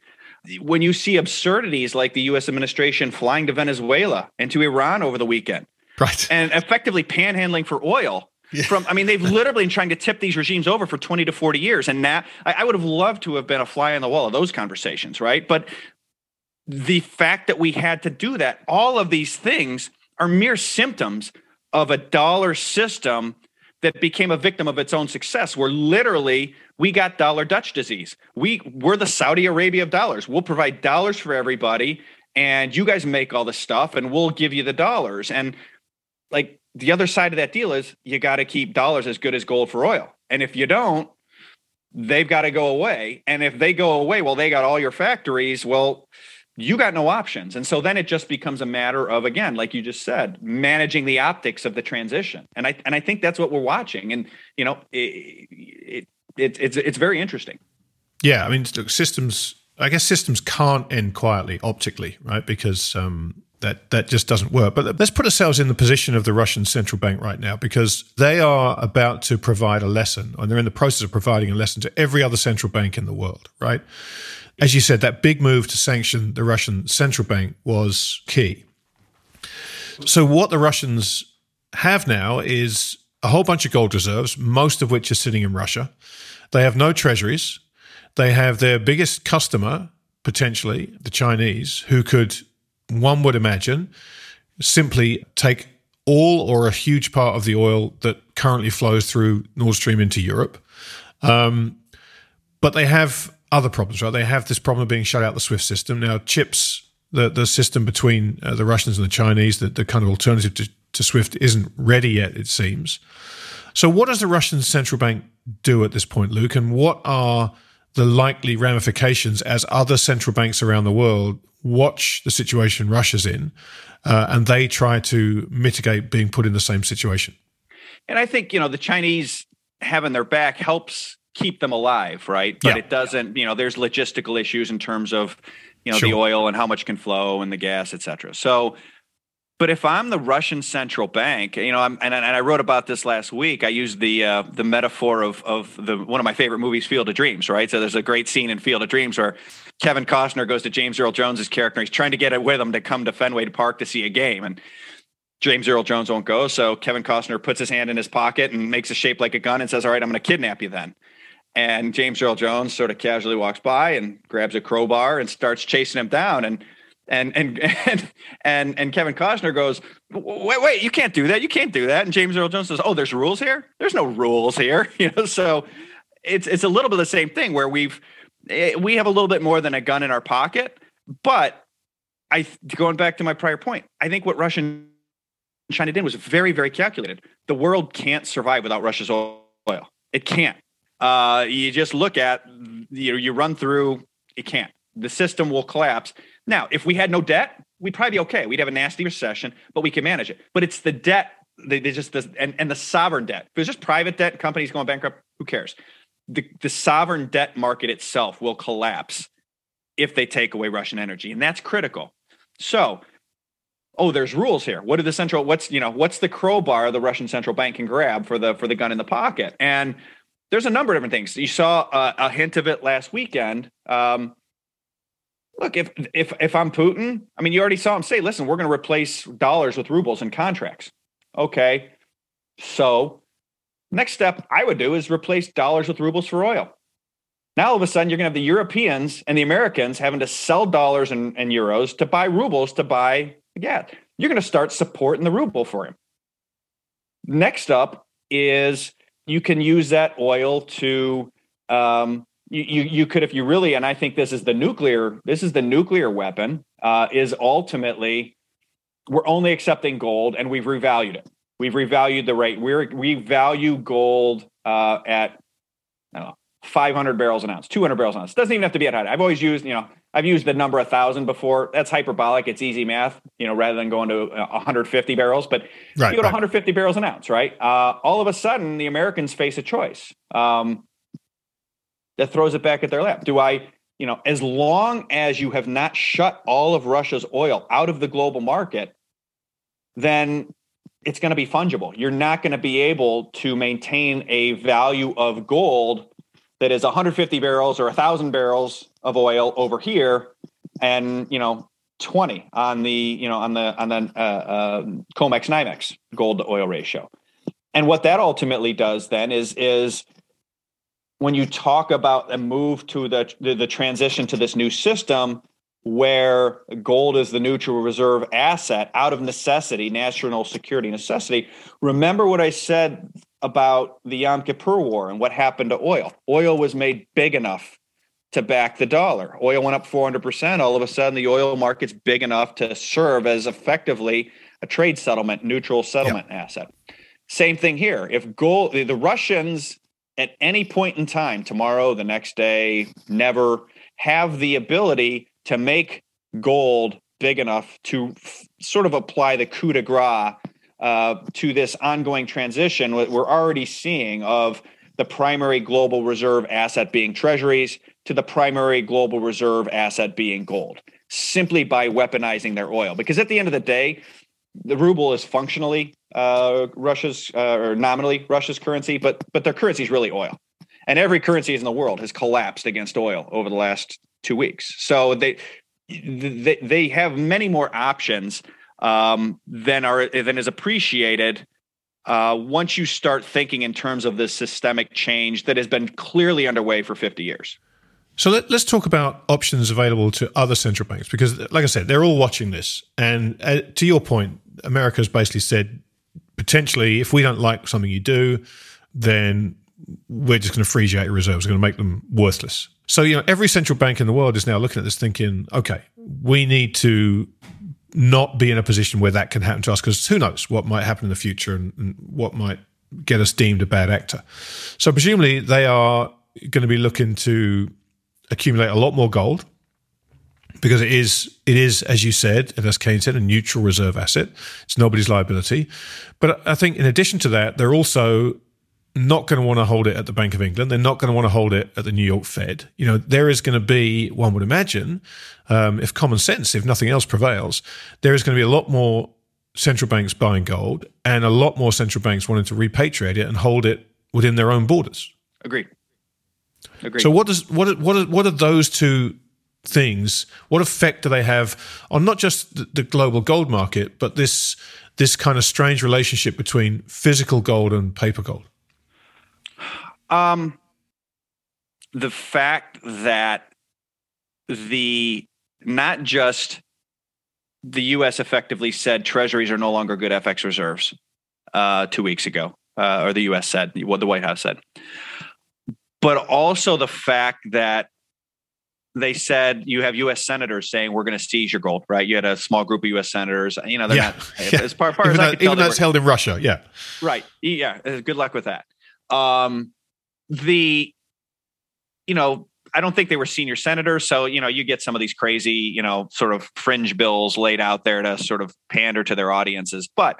When you see absurdities like the U S administration flying to Venezuela and to Iran over the weekend, right, and effectively panhandling for oil yeah. from, I mean, they've literally been trying to tip these regimes over for twenty to forty years. And now I, I would have loved to have been a fly on the wall of those conversations, right? But the fact that we had to do that, all of these things are mere symptoms of a dollar system that became a victim of its own success, where literally we got dollar Dutch disease. We, we're the Saudi Arabia of dollars. We'll provide dollars for everybody, and you guys make all the stuff, and we'll give you the dollars. And like the other side of that deal is you got to keep dollars as good as gold for oil. And if you don't, they've got to go away. And if they go away, well, they got all your factories. Well, you got no options. And so then it just becomes a matter of, again, like you just said, managing the optics of the transition. And I and I think that's what we're watching. And, you know, it, it, it, it's it's very interesting. Yeah. I mean, look, systems, I guess systems can't end quietly optically, right? Because um, that, that just doesn't work. But let's put ourselves in the position of the Russian central bank right now, because they are about to provide a lesson, and they're in the process of providing a lesson to every other central bank in the world, right? As you said, that big move to sanction the Russian central bank was key. So what the Russians have now is a whole bunch of gold reserves, most of which are sitting in Russia. They have no treasuries. They have their biggest customer, potentially, the Chinese, who could, one would imagine, simply take all or a huge part of the oil that currently flows through Nord Stream into Europe. Um, but they have other problems, right? They have this problem of being shut out the SWIFT system. Now, CHIPS, the, the system between uh, the Russians and the Chinese, the, the kind of alternative to, to SWIFT, isn't ready yet, it seems. So what does the Russian central bank do at this point, Luke? And what are the likely ramifications as other central banks around the world watch the situation Russia's in uh, and they try to mitigate being put in the same situation. And I think, you know, the Chinese having their back helps keep them alive, right? But yeah. it doesn't, you know, there's logistical issues in terms of, you know, sure. the oil and how much can flow and the gas, et cetera. So, but if I'm the Russian central bank, you know, I'm, and, and I wrote about this last week, I used the uh, the metaphor of of the one of my favorite movies, Field of Dreams, right? So there's a great scene in Field of Dreams where Kevin Costner goes to James Earl Jones' character. He's trying to get it with him to come to Fenway Park to see a game. And James Earl Jones won't go. So Kevin Costner puts his hand in his pocket and makes a shape like a gun and says, all right, I'm going to kidnap you then. And James Earl Jones sort of casually walks by and grabs a crowbar and starts chasing him down. And And and and and and Kevin Costner goes, wait, wait, you can't do that. You can't do that. And James Earl Jones says, oh, there's rules here. There's no rules here. You know, so it's it's a little bit the same thing where we've we have a little bit more than a gun in our pocket. But I going back to my prior point, I think what Russia and China did was very, very calculated. The world can't survive without Russia's oil. It can't. Uh, you just look at you you run through. It can't. The system will collapse. Now, if we had no debt, we'd probably be okay. We'd have a nasty recession, but we can manage it. But it's the debt, they, they just the, and, and the sovereign debt. If it's just private debt, companies going bankrupt, who cares? The, the sovereign debt market itself will collapse if they take away Russian energy, and that's critical. So, oh, there's rules here. What are the central? What's you know? What's the crowbar the Russian central bank can grab for the for the gun in the pocket? And there's a number of different things. You saw a, a hint of it last weekend. Um, Look, if if if I'm Putin, I mean, you already saw him say, listen, we're going to replace dollars with rubles in contracts. Okay, so next step I would do is replace dollars with rubles for oil. Now, all of a sudden, you're going to have the Europeans and the Americans having to sell dollars and, and euros to buy rubles to buy gas. Yeah, you're going to start supporting the ruble for him. Next up is you can use that oil to um, – You you could, if you really, and I think this is the nuclear, this is the nuclear weapon, uh, is ultimately we're only accepting gold and we've revalued it. We've revalued the rate. We're, we value gold uh, at, I don't know, five hundred barrels an ounce, two hundred barrels an ounce. It doesn't even have to be at high. I've always used, you know, I've used the number one thousand before. That's hyperbolic. It's easy math, you know, rather than going to one hundred fifty barrels. But right, you go to right. one hundred fifty barrels an ounce, right? Uh, all of a sudden, the Americans face a choice. Um That throws it back at their lap. Do I, you know, as long as you have not shut all of Russia's oil out of the global market, then it's going to be fungible. You're not going to be able to maintain a value of gold that is one hundred fifty barrels or one thousand barrels of oil over here, and you know, twenty on the you know on the on the uh, uh, COMEX NYMEX gold to oil ratio. And what that ultimately does then is is when you talk about a move to the, the the transition to this new system where gold is the neutral reserve asset out of necessity, national security necessity, remember what I said about the Yom Kippur War and what happened to oil. Oil was made big enough to back the dollar. Oil went up four hundred percent. All of a sudden, the oil market's big enough to serve as effectively a trade settlement, neutral settlement yep. asset. Same thing here. If gold, the Russians... at any point in time, tomorrow, the next day, never have the ability to make gold big enough to f- sort of apply the coup de grace uh, to this ongoing transition we're already seeing of the primary global reserve asset being treasuries to the primary global reserve asset being gold, simply by weaponizing their oil. Because at the end of the day, the ruble is functionally uh, Russia's uh, or nominally Russia's currency, but but their currency is really oil. And every currency in the world has collapsed against oil over the last two weeks. So they they, they have many more options um, than are than is appreciated uh, once you start thinking in terms of this systemic change that has been clearly underway for fifty years. So let, let's talk about options available to other central banks, because, like I said, they're all watching this. And uh, to your point, America's basically said, potentially, if we don't like something you do, then we're just going to freeze you out your reserves. We're going to make them worthless. So, you know, every central bank in the world is now looking at this thinking, okay, we need to not be in a position where that can happen to us, because who knows what might happen in the future and, and what might get us deemed a bad actor. So presumably they are going to be looking to accumulate a lot more gold. because it is, it is, as you said, and as Keynes said, a neutral reserve asset. It's nobody's liability. But I think in addition to that, they're also not going to want to hold it at the Bank of England. They're not going to want to hold it at the New York Fed. You know, there is going to be, one would imagine, um, if common sense, if nothing else prevails, there is going to be a lot more central banks buying gold and a lot more central banks wanting to repatriate it and hold it within their own borders. Agreed. Agreed. So what does what what are, what are those two things? What effect do they have on not just the, the global gold market, but this this kind of strange relationship between physical gold and paper gold? Um, the fact that the not just the U S effectively said treasuries are no longer good F X reserves uh, two weeks ago, uh, or the U S said, what the White House said, but also the fact that they said you have U S senators saying we're going to seize your gold, right? You had a small group of U S senators. You know, they're yeah. not, yeah. as far, far as I can tell, even though it's held in Russia, yeah. Right, yeah, good luck with that. Um, the, you know, I don't think they were senior senators. So, you know, you get some of these crazy, you know, sort of fringe bills laid out there to sort of pander to their audiences. But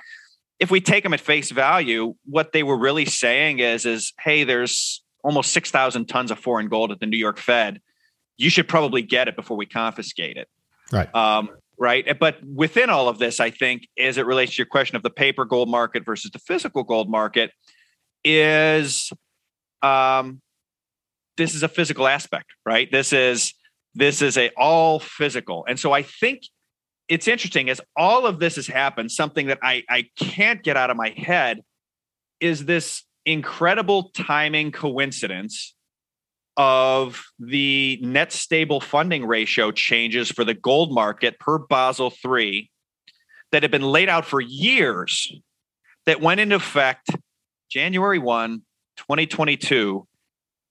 if we take them at face value, what they were really saying is, is, hey, there's almost six thousand tons of foreign gold at the New York Fed. You should probably get it before we confiscate it. Right. Um, right. But within all of this, I think, as it relates to your question of the paper gold market versus the physical gold market, is um, this is a physical aspect, right? This is this is a all physical. And so I think it's interesting as all of this has happened, something that I, I can't get out of my head is this incredible timing coincidence of the net stable funding ratio changes for the gold market per Basel three that have been laid out for years that went into effect January first, twenty twenty-two,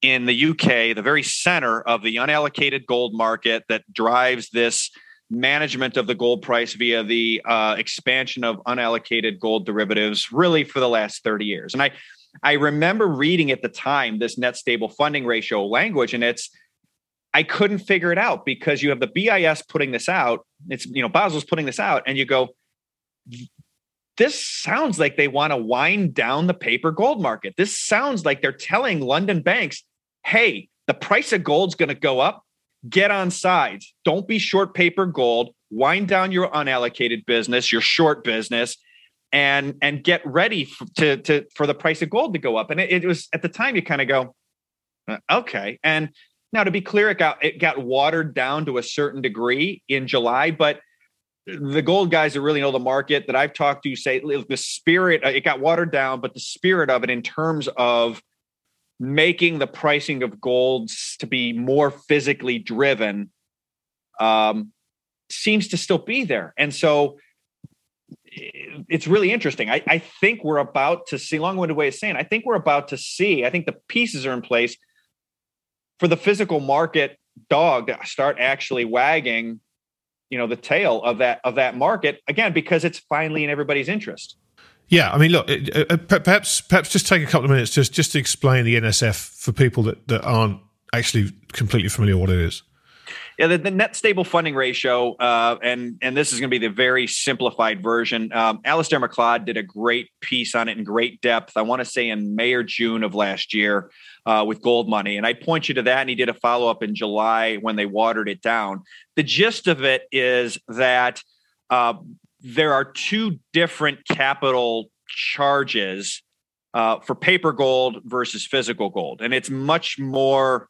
in the U K, the very center of the unallocated gold market that drives this management of the gold price via the uh, expansion of unallocated gold derivatives, really for the last thirty years. And I, I remember reading at the time this net stable funding ratio language, and it's I couldn't figure it out because you have the B I S putting this out. It's you know Basel's putting this out, and you go, this sounds like they want to wind down the paper gold market. This sounds like they're telling London banks, hey, the price of gold's going to go up. Get on sides. Don't be short paper gold. Wind down your unallocated business, your short business, and and get ready f- to, to for the price of gold to go up. And it, it was at the time you kind of go, okay. And now to be clear, it got, it got watered down to a certain degree in July, but the gold guys that really know the market that I've talked to say the spirit, it got watered down, but the spirit of it in terms of making the pricing of gold to be more physically driven um, seems to still be there. And so it's really interesting. I, I think we're about to see, long-winded way of saying, I think we're about to see, I think the pieces are in place for the physical market dog to start actually wagging you know, the tail of that of that market, again, because it's finally in everybody's interest. Yeah, I mean, look, it, uh, perhaps perhaps just take a couple of minutes just, just to explain the N S F for people that, that aren't actually completely familiar with what it is. Yeah, the, the net stable funding ratio, uh, and, and this is going to be the very simplified version. Um, Alistair MacLeod did a great piece on it in great depth, I want to say in May or June of last year uh, with Gold Money. And I point you to that, and he did a follow-up in July when they watered it down. The gist of it is that uh, there are two different capital charges uh, for paper gold versus physical gold, and it's much more...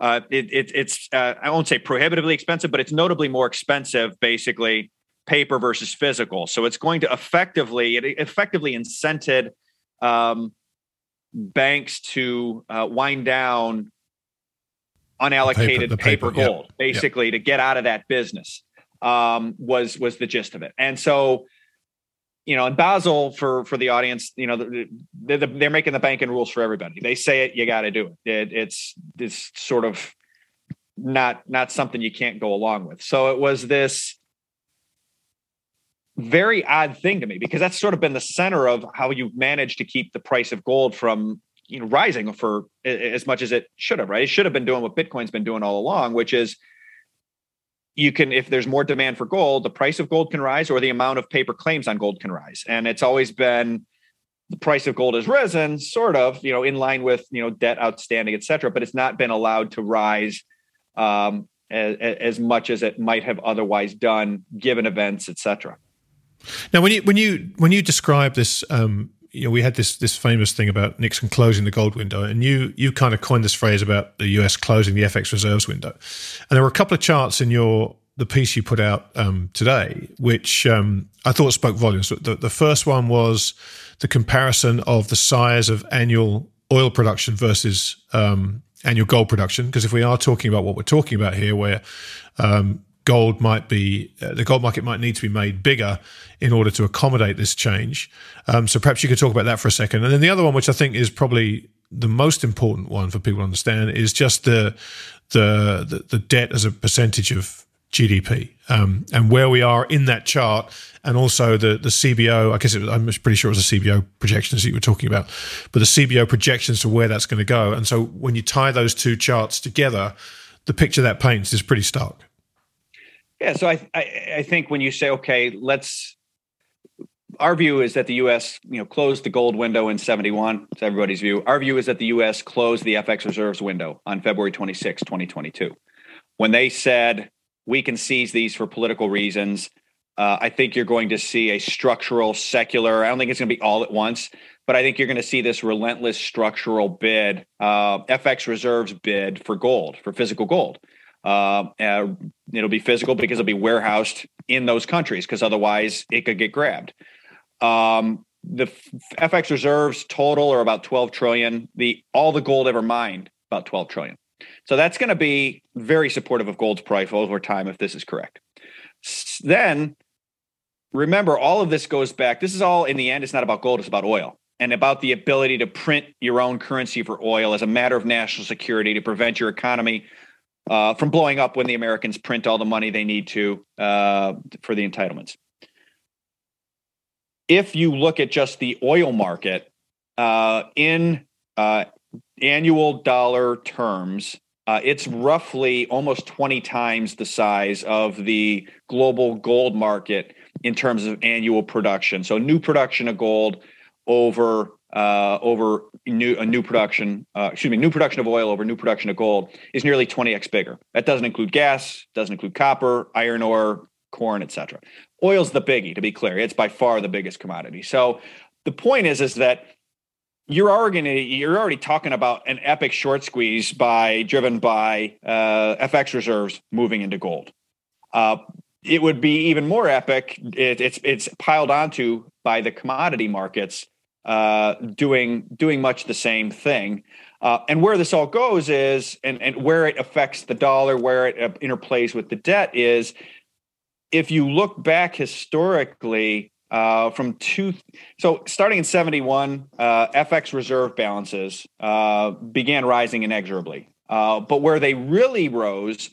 Uh, it, it, it's, uh, I won't say prohibitively expensive, but it's notably more expensive, basically, paper versus physical. So it's going to effectively, it effectively incented um, banks to uh, wind down unallocated the paper, the paper, paper gold, yep. basically, yep. to get out of that business um, was was the gist of it. And so, you know, in Basel, for for the audience, you know, they're, they're making the banking rules for everybody. They say it, you got to do it. it. It's it's sort of not not something you can't go along with. So it was this very odd thing to me because that's sort of been the center of how you've managed to keep the price of gold from you know rising for as much as it should have. Right? It should have been doing what Bitcoin's been doing all along, which is you can, if there's more demand for gold, the price of gold can rise or the amount of paper claims on gold can rise. And it's always been the price of gold has risen sort of, you know, in line with, you know, debt outstanding, et cetera, but it's not been allowed to rise um, as, as much as it might have otherwise done given events, et cetera. Now, when you, when you, when you describe this, um, you know, we had this this famous thing about Nixon closing the gold window, and you you kind of coined this phrase about the U S closing the F X reserves window. And there were a couple of charts in your the piece you put out um, today, which um, I thought spoke volumes. The, the first one was the comparison of the size of annual oil production versus um, annual gold production, because if we are talking about what we're talking about here, where um, gold might be uh, the gold market might need to be made bigger in order to accommodate this change. Um, so perhaps you could talk about that for a second. And then the other one, which I think is probably the most important one for people to understand, is just the the the, the debt as a percentage of G D P um, and where we are in that chart, and also the the C B O. I guess it was, I'm pretty sure it was the C B O projections that you were talking about, but the C B O projections to where that's going to go. And so when you tie those two charts together, the picture that paints is pretty stark. Yeah, so I, I I think when you say, okay, let's, our view is that the U S, you know, closed the gold window in seventy-one. It's everybody's view. Our view is that the U S closed the F X reserves window on February twenty-sixth, twenty twenty-two. When they said, we can seize these for political reasons, uh, I think you're going to see a structural, secular, I don't think it's going to be all at once, but I think you're going to see this relentless structural bid, uh, F X reserves bid for gold, for physical gold. Uh, uh, it'll be physical because it'll be warehoused in those countries because otherwise it could get grabbed. Um, the f- FX reserves total are about twelve trillion. The all the gold ever mined about twelve trillion. So that's going to be very supportive of gold's price over time if this is correct. S- then remember, all of this goes back. This is all in the end. It's not about gold. It's about oil and about the ability to print your own currency for oil as a matter of national security to prevent your economy Uh, from blowing up when the Americans print all the money they need to uh, for the entitlements. If you look at just the oil market uh, in uh, annual dollar terms, uh, it's roughly almost twenty times the size of the global gold market in terms of annual production. So new production of gold over Uh, over new a new production, uh, excuse me, new production of oil over new production of gold is nearly twenty x bigger. That doesn't include gas, doesn't include copper, iron ore, corn, et cetera. Oil's the biggie, to be clear. It's by far the biggest commodity. So the point is, is that you're already you're already talking about an epic short squeeze by driven by uh, F X reserves moving into gold. Uh, it would be even more epic. It, it's it's piled onto by the commodity markets. Uh, doing doing much the same thing. Uh, and where this all goes is, and, and where it affects the dollar, where it uh, interplays with the debt is, if you look back historically uh, from two, so starting in seventy-one, uh, F X reserve balances uh, began rising inexorably. Uh, but where they really rose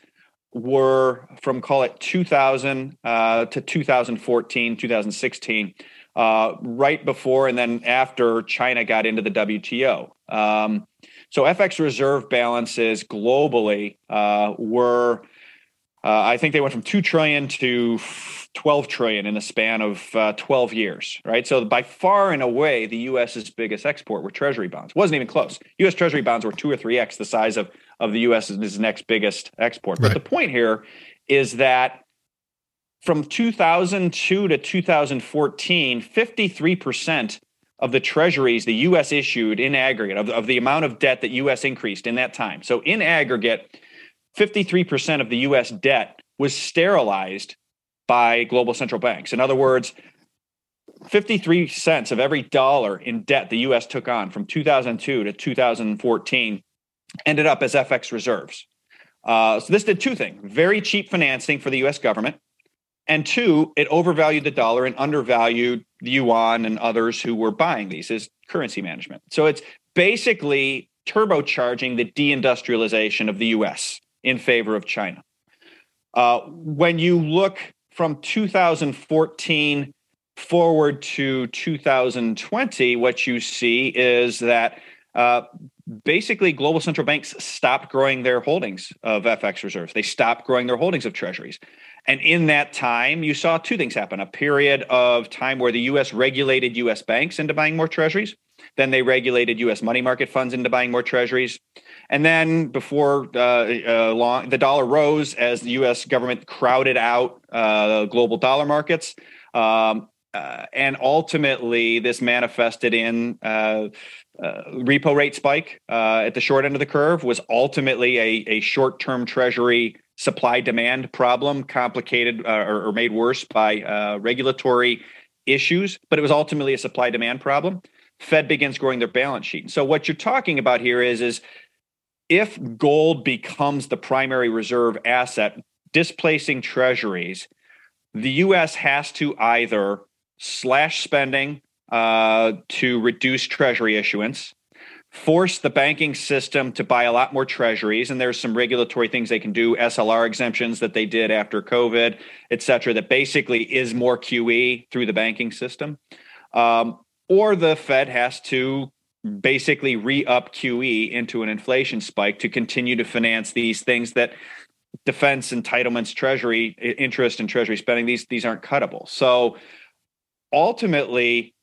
were from, call it two thousand uh, to two thousand fourteen, two thousand sixteen, Uh, right before and then after China got into the W T O. Um, so F X reserve balances globally uh, were, uh, I think they went from two trillion to twelve trillion in the span of uh, twelve years, right? So by far and away, the U S's biggest export were treasury bonds. Wasn't even close. U S treasury bonds were two or three X the size of, of the U S's next biggest export. Right. But the point here is that from two thousand two to two thousand fourteen, fifty-three percent of the treasuries the U S issued in aggregate of, of the amount of debt that U S increased in that time. So in aggregate, fifty-three percent of the U S debt was sterilized by global central banks. In other words, fifty-three cents of every dollar in debt the U S took on from two thousand two to two thousand fourteen ended up as F X reserves. Uh, so this did two things. Very cheap financing for the U S government. And two, it overvalued the dollar and undervalued the yuan and others who were buying these as currency management. So it's basically turbocharging the deindustrialization of the U S in favor of China. Uh, when you look from two thousand fourteen forward to two thousand twenty, what you see is that uh, basically global central banks stopped growing their holdings of F X reserves. They stopped growing their holdings of treasuries. And in that time, you saw two things happen. A period of time where the U S regulated U S banks into buying more treasuries. Then they regulated U S money market funds into buying more treasuries. And then before uh, uh, long, the dollar rose as the U S government crowded out uh, global dollar markets. Um, uh, and ultimately, this manifested in uh, uh, repo rate spike uh, at the short end of the curve was ultimately a, a short-term treasury supply-demand problem complicated uh, or, or made worse by uh, regulatory issues. But it was ultimately a supply-demand problem. Fed begins growing their balance sheet. So what you're talking about here is, is if gold becomes the primary reserve asset, displacing treasuries, the U S has to either slash spending uh, to reduce treasury issuance, force the banking system to buy a lot more treasuries, and there's some regulatory things they can do, S L R exemptions that they did after COVID, et cetera, that basically is more Q E through the banking system. Um, Or the Fed has to basically re-up Q E into an inflation spike to continue to finance these things that defense, entitlements, treasury, interest and treasury spending, these, these aren't cuttable. So ultimately,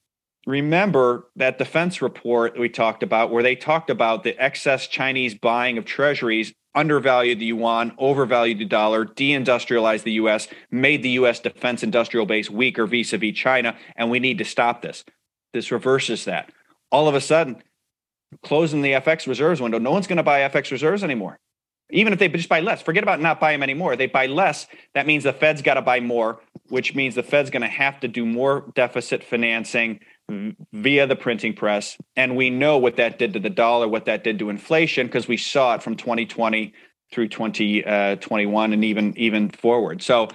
remember that defense report we talked about where they talked about the excess Chinese buying of treasuries undervalued the yuan, overvalued the dollar, deindustrialized the U S, made the U S defense industrial base weaker vis-a-vis China, and we need to stop this. This reverses that. All of a sudden, closing the F X reserves window, no one's going to buy F X reserves anymore. Even if they just buy less, forget about not buying them anymore. They buy less. That means the Fed's got to buy more, which means the Fed's going to have to do more deficit financing via the printing press. And we know what that did to the dollar, what that did to inflation, because we saw it from twenty twenty through twenty twenty-one and even even forward. So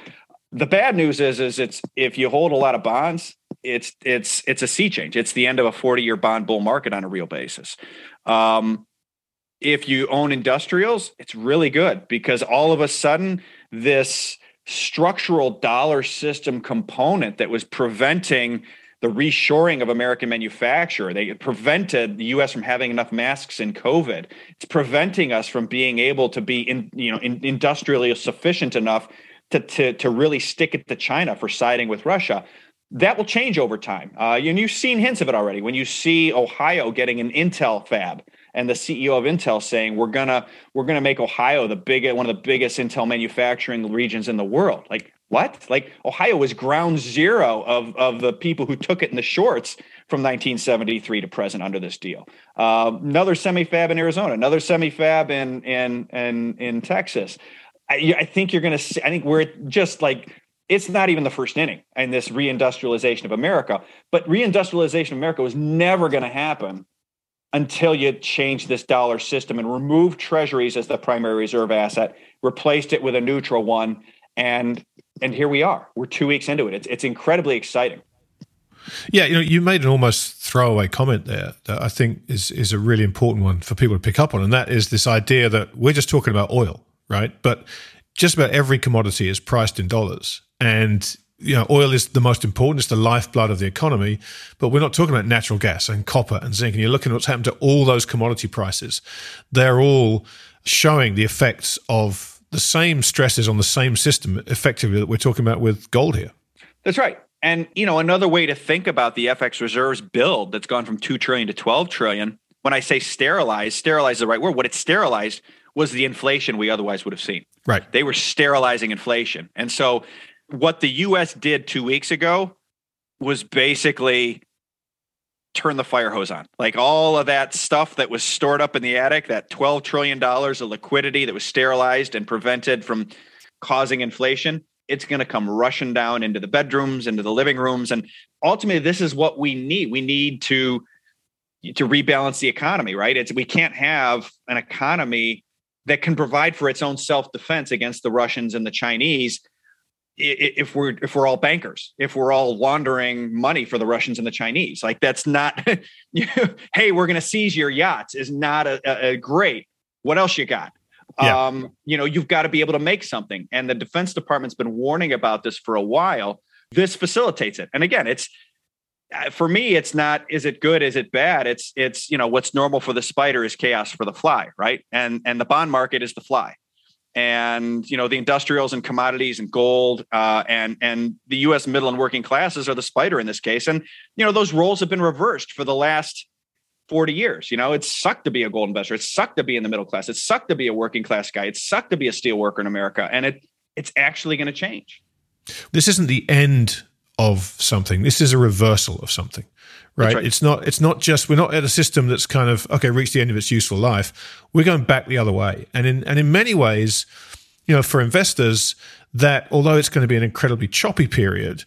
the bad news is, is it's if you hold a lot of bonds, it's it's it's a sea change. It's the end of a forty-year bond bull market on a real basis. Um, if you own industrials, it's really good because all of a sudden this structural dollar system component that was preventing the reshoring of American manufacture, they prevented the U S from having enough masks in COVID. It's preventing us from being able to be in, you know, in, industrially sufficient enough To, to to really stick it to China for siding with Russia. That will change over time. Uh, you, and you've seen hints of it already. When you see Ohio getting an Intel fab and the C E O of Intel saying, we're gonna we're gonna make Ohio the big, one of the biggest Intel manufacturing regions in the world. Like, what? Like, Ohio was ground zero of, of the people who took it in the shorts from nineteen seventy-three to present under this deal. Uh, another semi-fab in Arizona, another semi-fab in, in, in, in Texas. I think you're going to see, I think we're just like, it's not even the first inning in this reindustrialization of America, but reindustrialization of America was never going to happen until you change this dollar system and remove treasuries as the primary reserve asset, replaced it with a neutral one. And, and here we are, we're two weeks into it. It's, it's incredibly exciting. Yeah, you know, you made an almost throwaway comment there that I think is, is a really important one for people to pick up on. And that is this idea that we're just talking about oil. Right, but just about every commodity is priced in dollars, and you know oil is the most important; it's the lifeblood of the economy. But we're not talking about natural gas and copper and zinc. And you're looking at what's happened to all those commodity prices; they're all showing the effects of the same stresses on the same system, effectively, that we're talking about with gold here. That's right. And you know, another way to think about the F X reserves build that's gone from two trillion to twelve trillion. When I say sterilized, sterilized is the right word. What it's sterilized was the inflation we otherwise would have seen. Right. They were sterilizing inflation. And so what the U S did two weeks ago was basically turn the fire hose on. Like all of that stuff that was stored up in the attic, that twelve trillion dollars of liquidity that was sterilized and prevented from causing inflation, it's going to come rushing down into the bedrooms, into the living rooms. And ultimately, this is what we need. We need to, to rebalance the economy, right? It's, we can't have an economy that can provide for its own self-defense against the Russians and the Chinese if we're if we're all bankers, if we're all laundering money for the Russians and the Chinese. Like, that's not, you know, hey, we're going to seize your yachts is not a, a, a great. What else you got? Yeah. Um, you know, you've got to be able to make something. And the Defense Department's been warning about this for a while. This facilitates it. And again, it's for me, it's not, is it good? Is it bad? It's, it's, you know, what's normal for the spider is chaos for the fly. Right. And, and the bond market is the fly. And, you know, the industrials and commodities and gold uh, and, and the U S middle and working classes are the spider in this case. And, you know, those roles have been reversed for the last forty years. You know, it's sucked to be a gold investor. It's sucked to be in the middle class. It's sucked to be a working class guy. It's sucked to be a steel worker in America. And it, it's actually going to change. This isn't the end of something. This is a reversal of something, right? right? It's not It's not just, we're not at a system that's kind of, okay, reached the end of its useful life. We're going back the other way. And in and in many ways, you know, for investors, that although it's going to be an incredibly choppy period,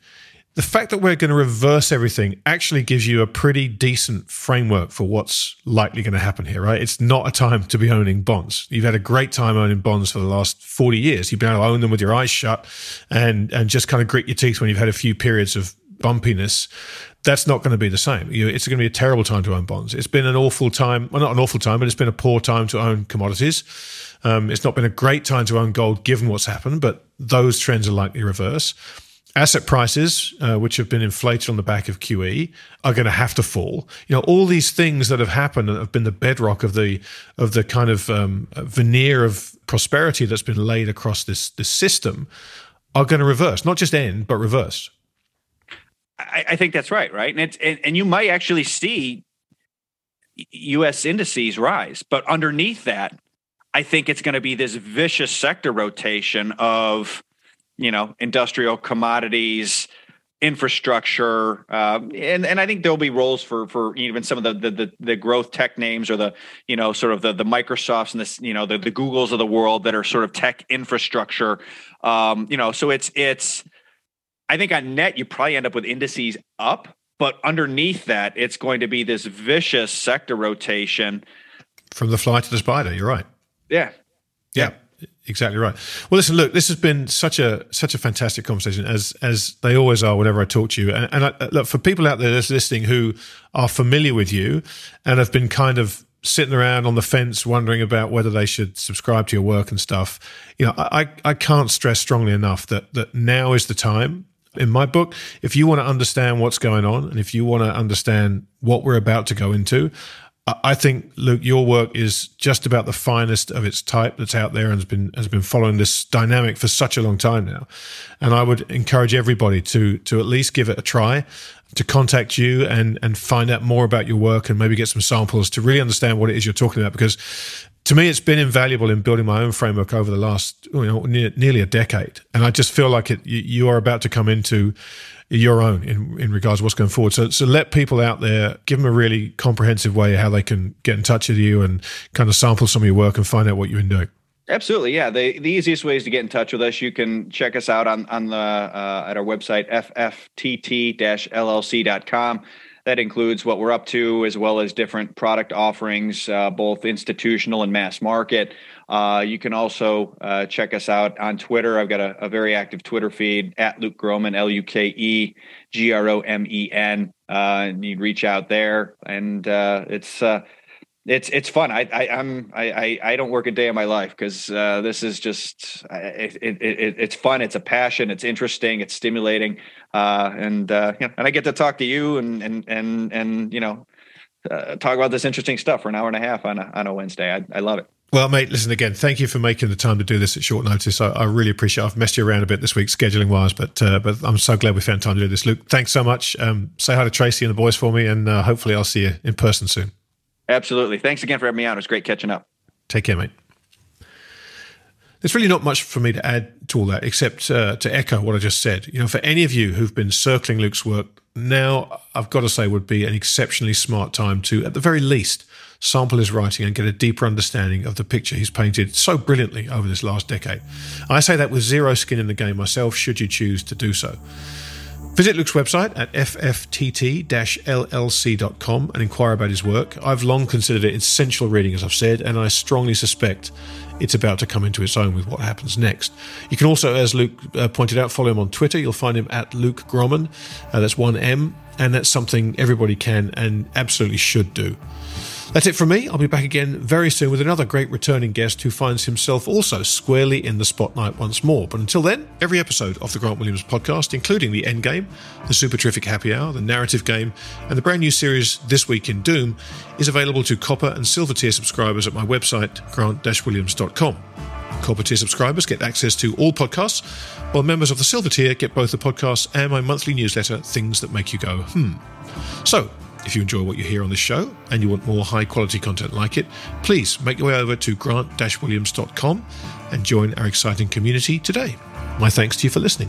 the fact that we're going to reverse everything actually gives you a pretty decent framework for what's likely going to happen here, right? It's not a time to be owning bonds. You've had a great time owning bonds for the last forty years. You've been able to own them with your eyes shut and, and just kind of grit your teeth when you've had a few periods of bumpiness. That's not going to be the same. You, it's going to be a terrible time to own bonds. It's been an awful time. Well, not an awful time, but it's been a poor time to own commodities. Um, it's not been a great time to own gold given what's happened, but those trends are likely to reverse. Asset prices, uh, which have been inflated on the back of Q E, are going to have to fall. You know, all these things that have happened and have been the bedrock of the of the kind of um, veneer of prosperity that's been laid across this this system are going to reverse, not just end, but reverse. I, I think that's right, right? And it's and, and you might actually see U S indices rise, but underneath that, I think it's going to be this vicious sector rotation of, you know, industrial, commodities, infrastructure, uh, and and I think there'll be roles for for even some of the the the growth tech names or the you know sort of the the Microsofts and the you know the the Googles of the world that are sort of tech infrastructure. Um, you know, so it's it's I think on net you probably end up with indices up, but underneath that it's going to be this vicious sector rotation from the fly to the spider. You're right. Yeah. Yeah. yeah. Exactly right. Well, listen, look, this has been such a such a fantastic conversation, as as they always are whenever I talk to you. And, and I, look, for people out there that's listening who are familiar with you and have been kind of sitting around on the fence wondering about whether they should subscribe to your work and stuff, you know, I, I can't stress strongly enough that that now is the time. In my book, if you want to understand what's going on and if you want to understand what we're about to go into, I think, Luke, your work is just about the finest of its type that's out there and has been has been following this dynamic for such a long time now. And I would encourage everybody to to at least give it a try, to contact you and and find out more about your work and maybe get some samples to really understand what it is you're talking about. Because to me, it's been invaluable in building my own framework over the last you know, ne- nearly a decade. And I just feel like it, you, you are about to come into your own in, in regards to what's going forward. So so let people out there, give them a really comprehensive way how they can get in touch with you and kind of sample some of your work and find out what you've been doing. Absolutely, yeah. The, the easiest ways to get in touch with us, you can check us out on on the uh, at our website, f f t t dash l l c dot com. That includes what we're up to as well as different product offerings, uh, both institutional and mass market. Uh, you can also uh, check us out on Twitter. I've got a, a very active Twitter feed at Luke Gromen, L U K E G R O M E N. Uh, and you reach out there, and uh, it's uh, it's it's fun. I, I I'm I I don't work a day of my life because uh, this is just it, it, it, it's fun. It's a passion. It's interesting. It's stimulating, uh, and uh, you know, and I get to talk to you and and and and you know uh, talk about this interesting stuff for an hour and a half on a, on a Wednesday. I, I love it. Well, mate, listen, again, thank you for making the time to do this at short notice. I, I really appreciate it. I've messed you around a bit this week, scheduling-wise, but uh, but I'm so glad we found time to do this. Luke, thanks so much. Um, say hi to Tracy and the boys for me, and uh, hopefully I'll see you in person soon. Absolutely. Thanks again for having me on. It was great catching up. Take care, mate. There's really not much for me to add to all that, except uh, to echo what I just said. You know, for any of you who've been circling Luke's work, now I've got to say would be an exceptionally smart time to, at the very least, sample his writing and get a deeper understanding of the picture he's painted so brilliantly over this last decade. I say that with zero skin in the game myself, should you choose to do so. Visit Luke's website at f f t t dash l l c dot com and inquire about his work. I've long considered it essential reading, as I've said, and I strongly suspect it's about to come into its own with what happens next. You can also, as Luke uh, pointed out, follow him on Twitter. You'll find him at Luke Gromen. Uh, that's one M, and that's something everybody can and absolutely should do. That's it from me. I'll be back again very soon with another great returning guest who finds himself also squarely in the spotlight once more. But until then, every episode of the Grant Williams podcast, including The Endgame, The Super Terrific Happy Hour, The Narrative Game, and the brand new series This Week in Doom, is available to Copper and Silver tier subscribers at my website, grant dash williams dot com. Copper tier subscribers get access to all podcasts, while members of the Silver tier get both the podcast and my monthly newsletter, Things That Make You Go, Hmm. So, if you enjoy what you hear on this show and you want more high-quality content like it, please make your way over to grant dash williams dot com and join our exciting community today. My thanks to you for listening.